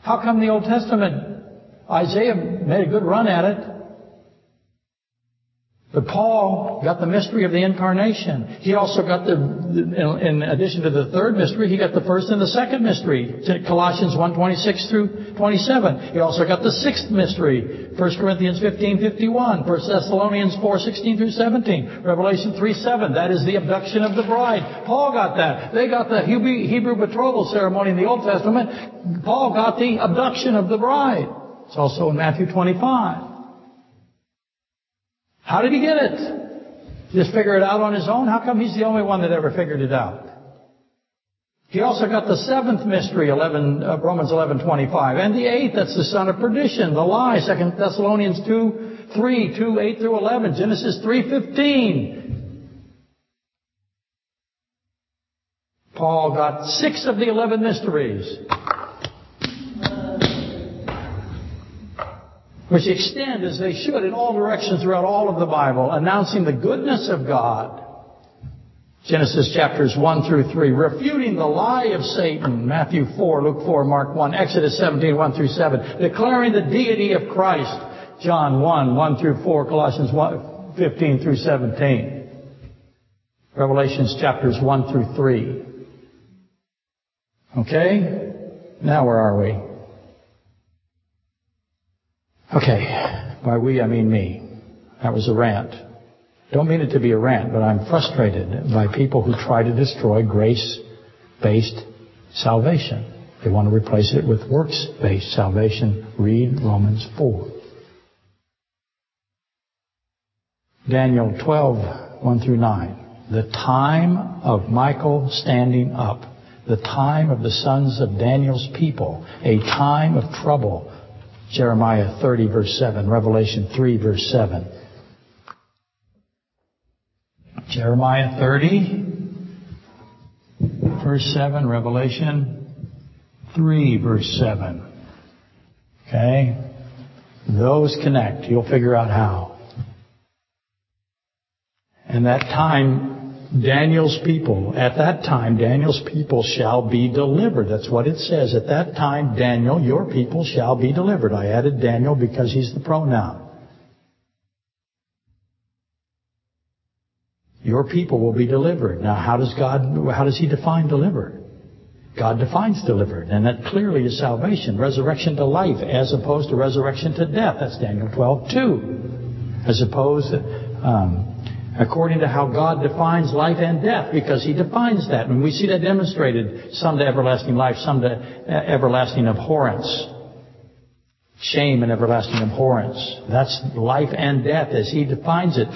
How come the Old Testament? Isaiah made a good run at it. But Paul got the mystery of the Incarnation. He also got the, in addition to the third mystery, he got the first and the second mystery. Colossians one twenty-six through twenty-seven. He also got the sixth mystery. First Corinthians fifteen fifty-one. First Thessalonians four sixteen through seventeen. Revelation three seven. That is the abduction of the bride. Paul got that. They got the Hebrew betrothal ceremony in the Old Testament. Paul got the abduction of the bride. It's also in Matthew twenty-five. How did he get it? Just figure it out on his own? How come he's the only one that ever figured it out? He also got the seventh mystery, Romans eleven twenty-five, and the eighth, that's the son of perdition, the lie, Second Thessalonians two three, two eight through eleven, Genesis three fifteen. Paul got six of the eleven mysteries, which extend as they should in all directions throughout all of the Bible, announcing the goodness of God. Genesis chapters one through three, refuting the lie of Satan, Matthew four, Luke four, Mark one, Exodus seventeen, one through seven, declaring the deity of Christ, John one, one through four, Colossians one, fifteen through seventeen, Revelations chapters one through three. Okay? Now where are we? Okay, by we I mean me. That was a rant. Don't mean it to be a rant, but I'm frustrated by people who try to destroy grace-based salvation. They want to replace it with works-based salvation. Read Romans four. Daniel twelve, one through nine. The time of Michael standing up. The time of the sons of Daniel's people. A time of trouble. Jeremiah thirty, verse seven. Revelation three, verse seven. Jeremiah thirty, verse seven. Revelation three, verse seven. Okay? Those connect. You'll figure out how. And that time, Daniel's people, at that time, Daniel's people shall be delivered. That's what it says. At that time, Daniel, your people shall be delivered. I added Daniel because he's the pronoun. Your people will be delivered. Now, how does God, how does He define delivered? God defines delivered, and that clearly is salvation, resurrection to life, as opposed to resurrection to death. That's Daniel twelve two. As opposed to... Um, according to how God defines life and death, because He defines that. And we see that demonstrated, some to everlasting life, some to everlasting abhorrence. Shame and everlasting abhorrence. That's life and death as He defines it.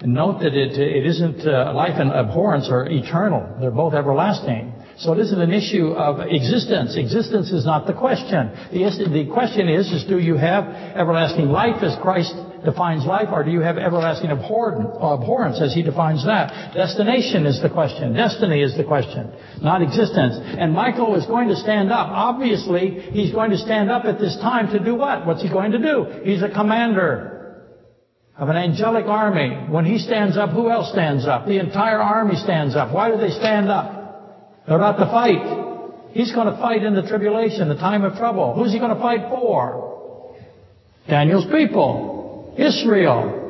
And note that it, it isn't, uh, life and abhorrence are eternal. They're both everlasting. So it isn't an issue of existence. Existence is not the question. The, the question is, is do you have everlasting life as Christ defines life, or do you have everlasting abhorrence as He defines that? Destination is the question. Destiny is the question, not existence. And Michael is going to stand up. Obviously, he's going to stand up at this time to do what? What's he going to do? He's a commander of an angelic army. When he stands up, who else stands up? The entire army stands up. Why do they stand up? They're about to fight. He's going to fight in the tribulation, the time of trouble. Who's he going to fight for? Daniel's people. Israel.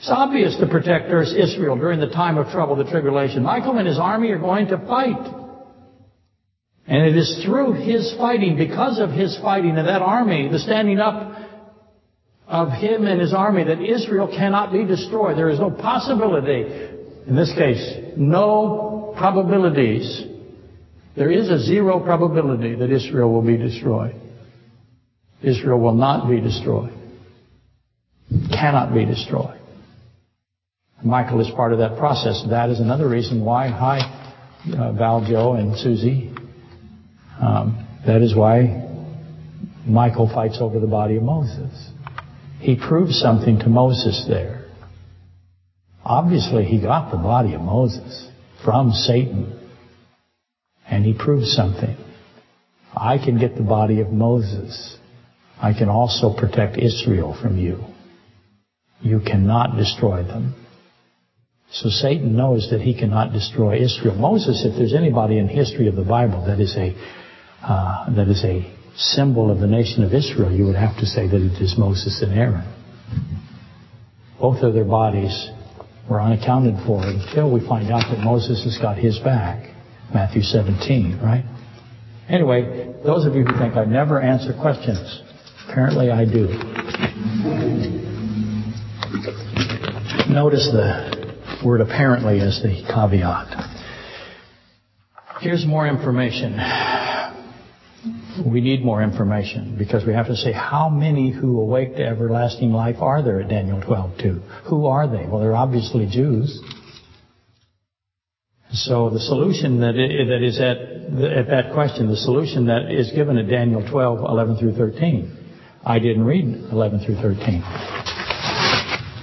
It's obvious the protector is Israel during the time of trouble, the tribulation. Michael and his army are going to fight. And it is through his fighting, because of his fighting and that army, the standing up of him and his army, that Israel cannot be destroyed. There is no possibility, in this case, no probabilities. There is a zero probability that Israel will be destroyed. Israel will not be destroyed. Cannot be destroyed. Michael is part of that process. That is another reason why, hi, uh, Val, Joe, and Susie. Um, that is why Michael fights over the body of Moses. He proves something to Moses there. Obviously, he got the body of Moses from Satan. And he proves something. I can get the body of Moses. I can also protect Israel from you. You cannot destroy them. So Satan knows that he cannot destroy Israel. Moses, if there's anybody in the history of the Bible that is a uh, that is a symbol of the nation of Israel, you would have to say that it is Moses and Aaron. Both of their bodies were unaccounted for until we find out that Moses has got his back. Matthew seventeen, right? Anyway, those of you who think I never answer questions, apparently I do. Notice the word apparently as the caveat. Here's more information. We need more information because we have to say how many who awake to everlasting life are there at Daniel twelve two? Who are they? Well, they're obviously Jews. So the solution that that is at at that question, the solution that is given at Daniel twelve eleven through thirteen. I didn't read eleven through thirteen.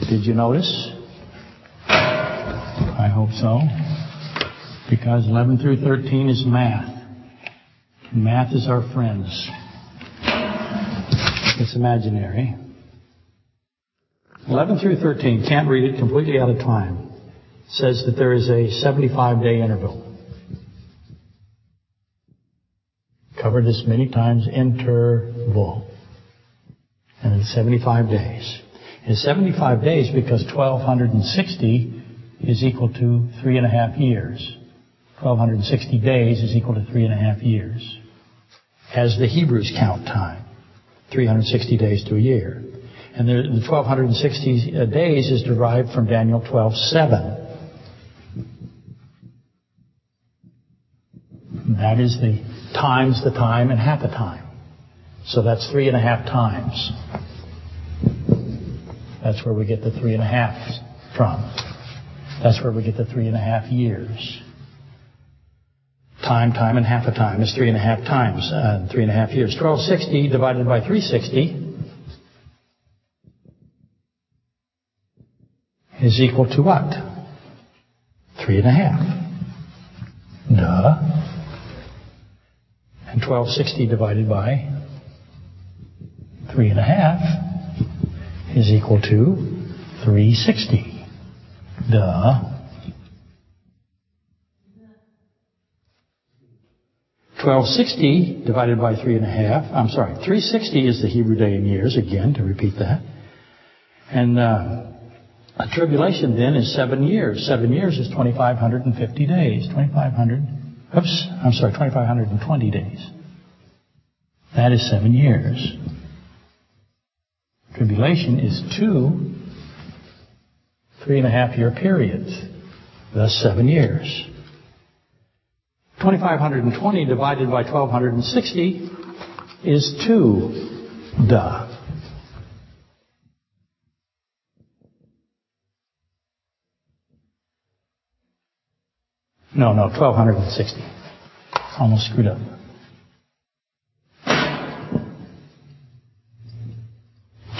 Did you notice? I hope so. Because eleven through thirteen is math. Math is our friends. It's imaginary. eleven through thirteen, can't read it, completely out of time. It says that there is a seventy-five day interval. Covered this many times, interval. And it's seventy-five days. It's seventy-five days because twelve sixty is equal to three and a half years. twelve sixty days is equal to three and a half years. As the Hebrews count time, three hundred sixty days to a year. And the twelve sixty days is derived from Daniel twelve seven. That is the times the time and half a time. So that's three and a half times. That's where we get the three and a half from. That's where we get the three and a half years. Time, time, and half a time is three and a half times, uh, three and a half years. twelve sixty divided by three sixty is equal to what? Three and a half. Duh. And twelve sixty divided by three and a half is equal to three sixty. Duh. twelve sixty divided by three and a half. I'm sorry, three sixty is the Hebrew day in years, again, to repeat that. And uh, a tribulation then is seven years. Seven years is two thousand five hundred fifty days. twenty-five hundred, oops, I'm sorry, two thousand five hundred twenty days. That is seven years. Tribulation is two three and a half year periods, thus seven years. two thousand five hundred twenty divided by one thousand two hundred sixty is two. Duh. No, no, one thousand two hundred sixty. Almost screwed up.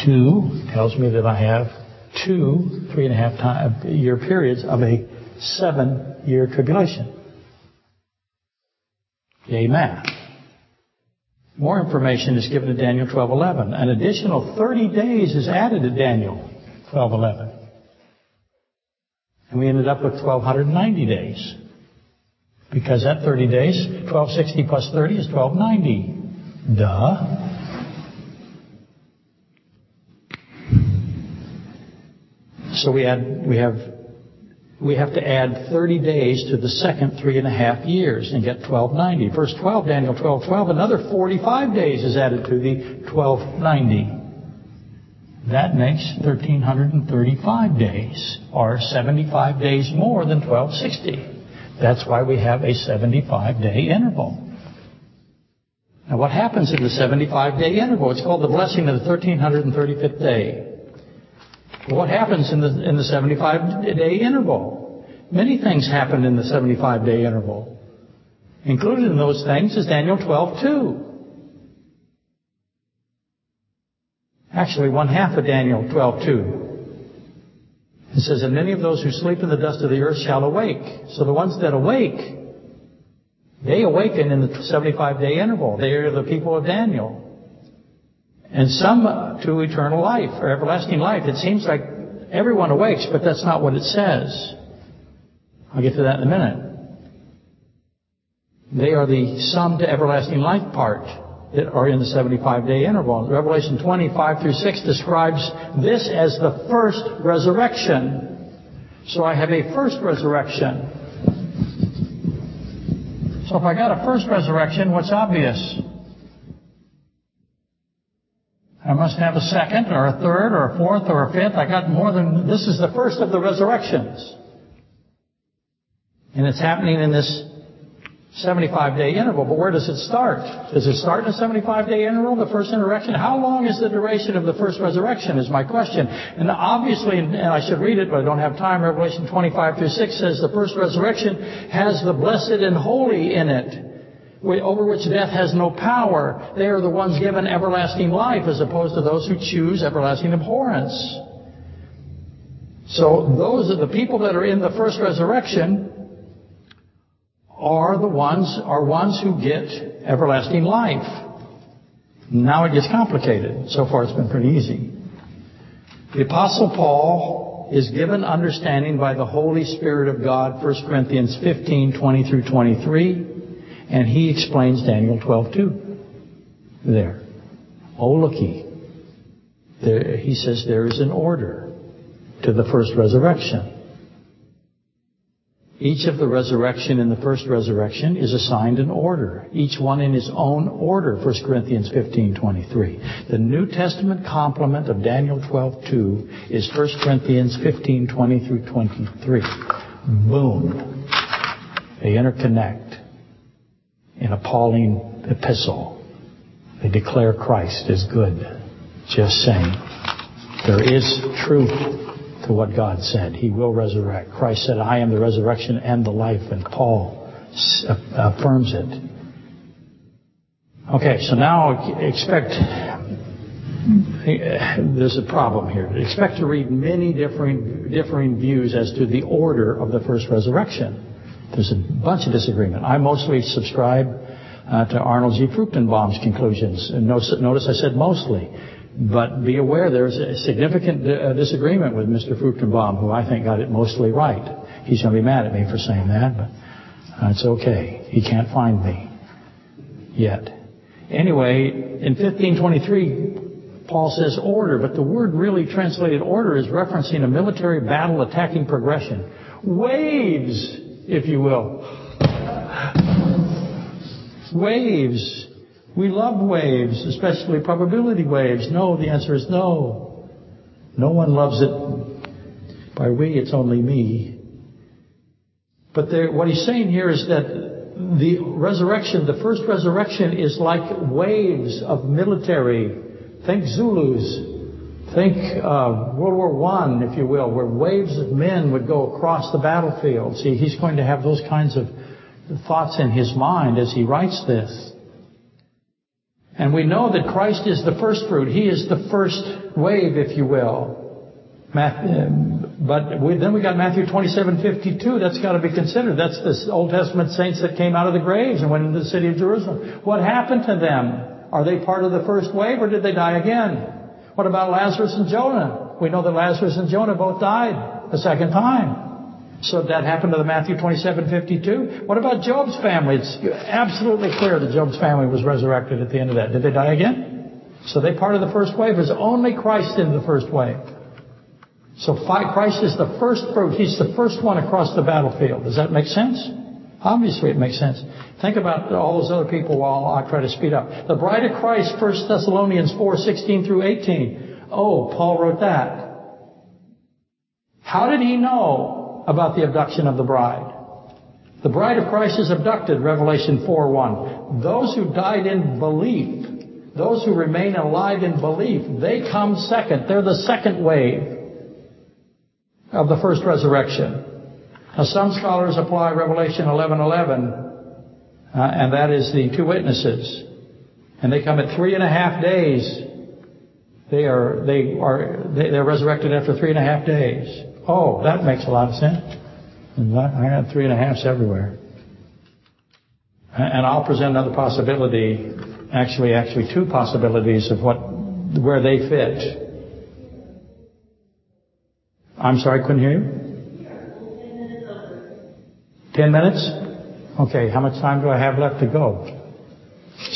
Two tells me that I have two three and a half time, year periods of a seven year tribulation. Yay, math. More information is given to Daniel twelve eleven. An additional thirty days is added to Daniel twelve eleven. And we ended up with one thousand two hundred ninety days. Because at thirty days, twelve sixty plus thirty is twelve ninety. Duh. So we add, we have, we have to add thirty days to the second three and a half years and get twelve ninety. Verse twelve, Daniel twelve, twelve, another forty-five days is added to the twelve ninety. That makes one thousand three hundred thirty-five days, or seventy-five days more than twelve sixty. That's why we have a seventy-five day interval. Now, what happens in the seventy-five day interval? It's called the blessing of the one thousand three hundred thirty-fifth day. What happens in the in the seventy-five day interval? Many things happen in the seventy-five day interval. Included in those things is Daniel twelve two. Actually, one half of Daniel twelve two. It says, and many of those who sleep in the dust of the earth shall awake. So the ones that awake, they awaken in the seventy-five day interval. They are the people of Daniel. And some to eternal life or everlasting life. It seems like everyone awakes, but that's not what it says. I'll get to that in a minute. They are the some to everlasting life part that are in the seventy-five day interval. Revelation twenty, five through six describes this as the first resurrection. So I have a first resurrection. So if I got a first resurrection, what's obvious? I must have a second or a third or a fourth or a fifth. I got more than... This is the first of the resurrections. And it's happening in this seventy-five day interval. But where does it start? Does it start in a seventy-five day interval, the first resurrection? How long is the duration of the first resurrection is my question. And obviously, and I should read it, but I don't have time, Revelation twenty-five through six says the first resurrection has the blessed and holy in it, over which death has no power. They are the ones given everlasting life as opposed to those who choose everlasting abhorrence. So those are the people that are in the first resurrection. Are the ones are ones who get everlasting life. Now it gets complicated. So far it's been pretty easy. The Apostle Paul is given understanding by the Holy Spirit of God, First Corinthians fifteen, twenty through twenty-three, and he explains Daniel twelve two. There. Oh, looky. There, he says there is an order to the first resurrection. Each of the resurrection and the first resurrection is assigned an order, each one in his own order, First Corinthians fifteen twenty-three. The New Testament complement of Daniel twelve two is First Corinthians fifteen twenty through twenty-three. Boom. They interconnect in a Pauline epistle. They declare Christ is good. Just saying. There is truth to what God said. He will resurrect. Christ said, I am the resurrection and the life, and Paul affirms it. Okay, so now expect, there's a problem here. Expect to read many differing, differing views as to the order of the first resurrection. There's a bunch of disagreement. I mostly subscribe uh, to Arnold G. Fruchtenbaum's conclusions. And notice I said mostly. But be aware there's a significant disagreement with Mister Fruchtenbaum, who I think got it mostly right. He's going to be mad at me for saying that, but it's okay. He can't find me yet. Anyway, in fifteen twenty-three, Paul says order, but the word really translated order is referencing a military battle attacking progression. Waves, if you will. Waves. We love waves, especially probability waves. No, the answer is no. No one loves it. By we, it's only me. But there, what he's saying here is that the resurrection, the first resurrection is like waves of military. Think Zulus. Think uh, World War One, if you will, where waves of men would go across the battlefield. See, he's going to have those kinds of thoughts in his mind as he writes this. And we know that Christ is the first fruit. He is the first wave, if you will. But we, then we got Matthew twenty-seven fifty-two. That's got to be considered. That's the Old Testament saints that came out of the graves and went into the city of Jerusalem. What happened to them? Are they part of the first wave, or did they die again? What about Lazarus and Jonah? We know that Lazarus and Jonah both died a second time. So that happened to the Matthew twenty-seven fifty-two. What about Job's family? It's absolutely clear that Job's family was resurrected at the end of that. Did they die again? So they part of the first wave. Is only Christ in the first wave. So Christ is the first fruit. He's the first one across the battlefield. Does that make sense? Obviously it makes sense. Think about all those other people while I try to speed up. The bride of Christ, First Thessalonians four, sixteen through eighteen. Oh, Paul wrote that. How did he know about the abduction of the bride? The bride of Christ is abducted, Revelation four, one. Those who died in belief, those who remain alive in belief, they come second. They're the second wave of the first resurrection. Now, some scholars apply Revelation eleven eleven, uh, and that is the two witnesses. And they come at three and a half days. They are they are they, they're resurrected after three and a half days. Oh, that makes a lot of sense. I got three and a halfs everywhere. And I'll present another possibility, actually, actually two possibilities of what where they fit. I'm sorry, I couldn't hear you? Ten minutes? Okay, how much time do I have left to go?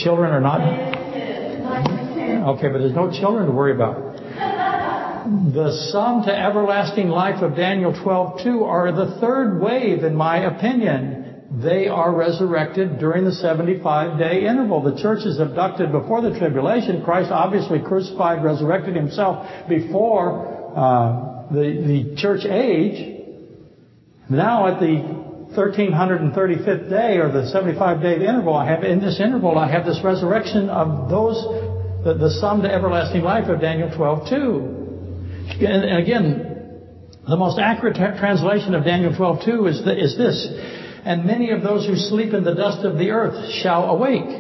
Children or not? Okay, but there's no children to worry about. The sum to everlasting life of Daniel twelve two are the third wave, in my opinion. They are resurrected during the seventy-five day interval. The church is abducted before the tribulation. Christ obviously crucified, resurrected himself before uh The, the church age. Now at the one thousand three hundred thirty-fifth day, or the seventy-five day interval, I have in this interval, I have this resurrection of those, the, the sum to everlasting life of Daniel twelve two. And, and again, the most accurate t- translation of Daniel twelve two is, the, is this. And many of those who sleep in the dust of the earth shall awake.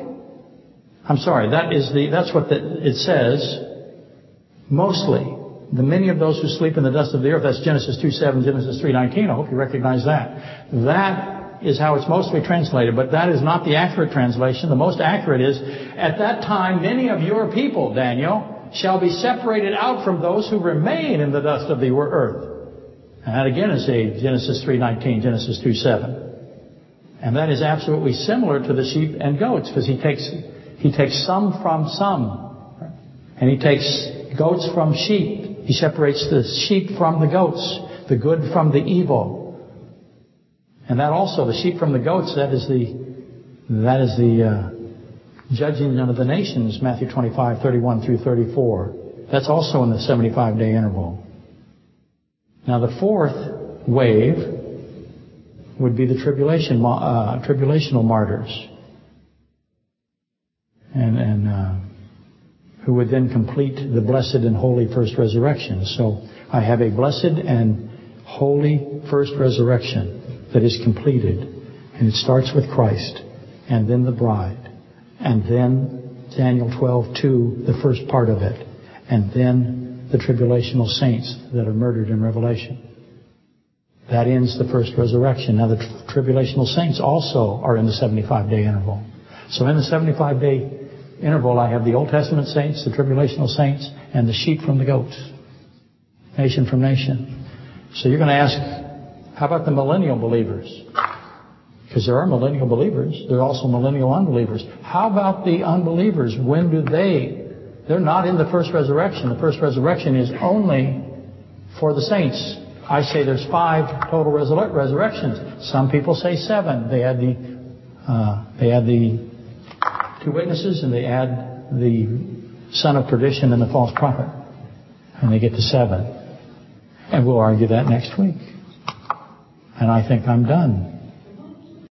I'm sorry, that is the, that's what the, it says. Mostly. The many of those who sleep in the dust of the earth, that's Genesis two seven, Genesis three nineteen. I hope you recognize that. That is how it's mostly translated, but that is not the accurate translation. The most accurate is, at that time, many of your people, Daniel, shall be separated out from those who remain in the dust of the earth. And that again is a Genesis three nineteen, Genesis two seven. And that is absolutely similar to the sheep and goats, because he takes, he takes some from some, and he takes goats from sheep. He separates the sheep from the goats, the good from the evil. And that also, the sheep from the goats, that is the that is the uh, judging of the nations, Matthew twenty-five, thirty-one through thirty-four. That's also in the seventy-five day interval. Now the fourth wave would be the tribulation uh, tribulational martyrs. And and uh who would then complete the blessed and holy first resurrection. So I have a blessed and holy first resurrection that is completed. And it starts with Christ, and then the bride, and then Daniel twelve two, the first part of it, and then the tribulational saints that are murdered in Revelation. That ends the first resurrection. Now the tribulational saints also are in the seventy-five day interval. So in the seventy-five day interval, I have the Old Testament saints, the tribulational saints, and the sheep from the goats, nation from nation. So you're going to ask, how about the millennial believers? Because there are millennial believers. There are also millennial unbelievers. How about the unbelievers? When do they? They're not in the first resurrection. The first resurrection is only for the saints. I say there's five total resur- resurrections. Some people say seven. They add the, uh, they add the two witnesses, and they add the son of perdition and the false prophet, and they get to seven. And we'll argue that next week. And I think I'm done.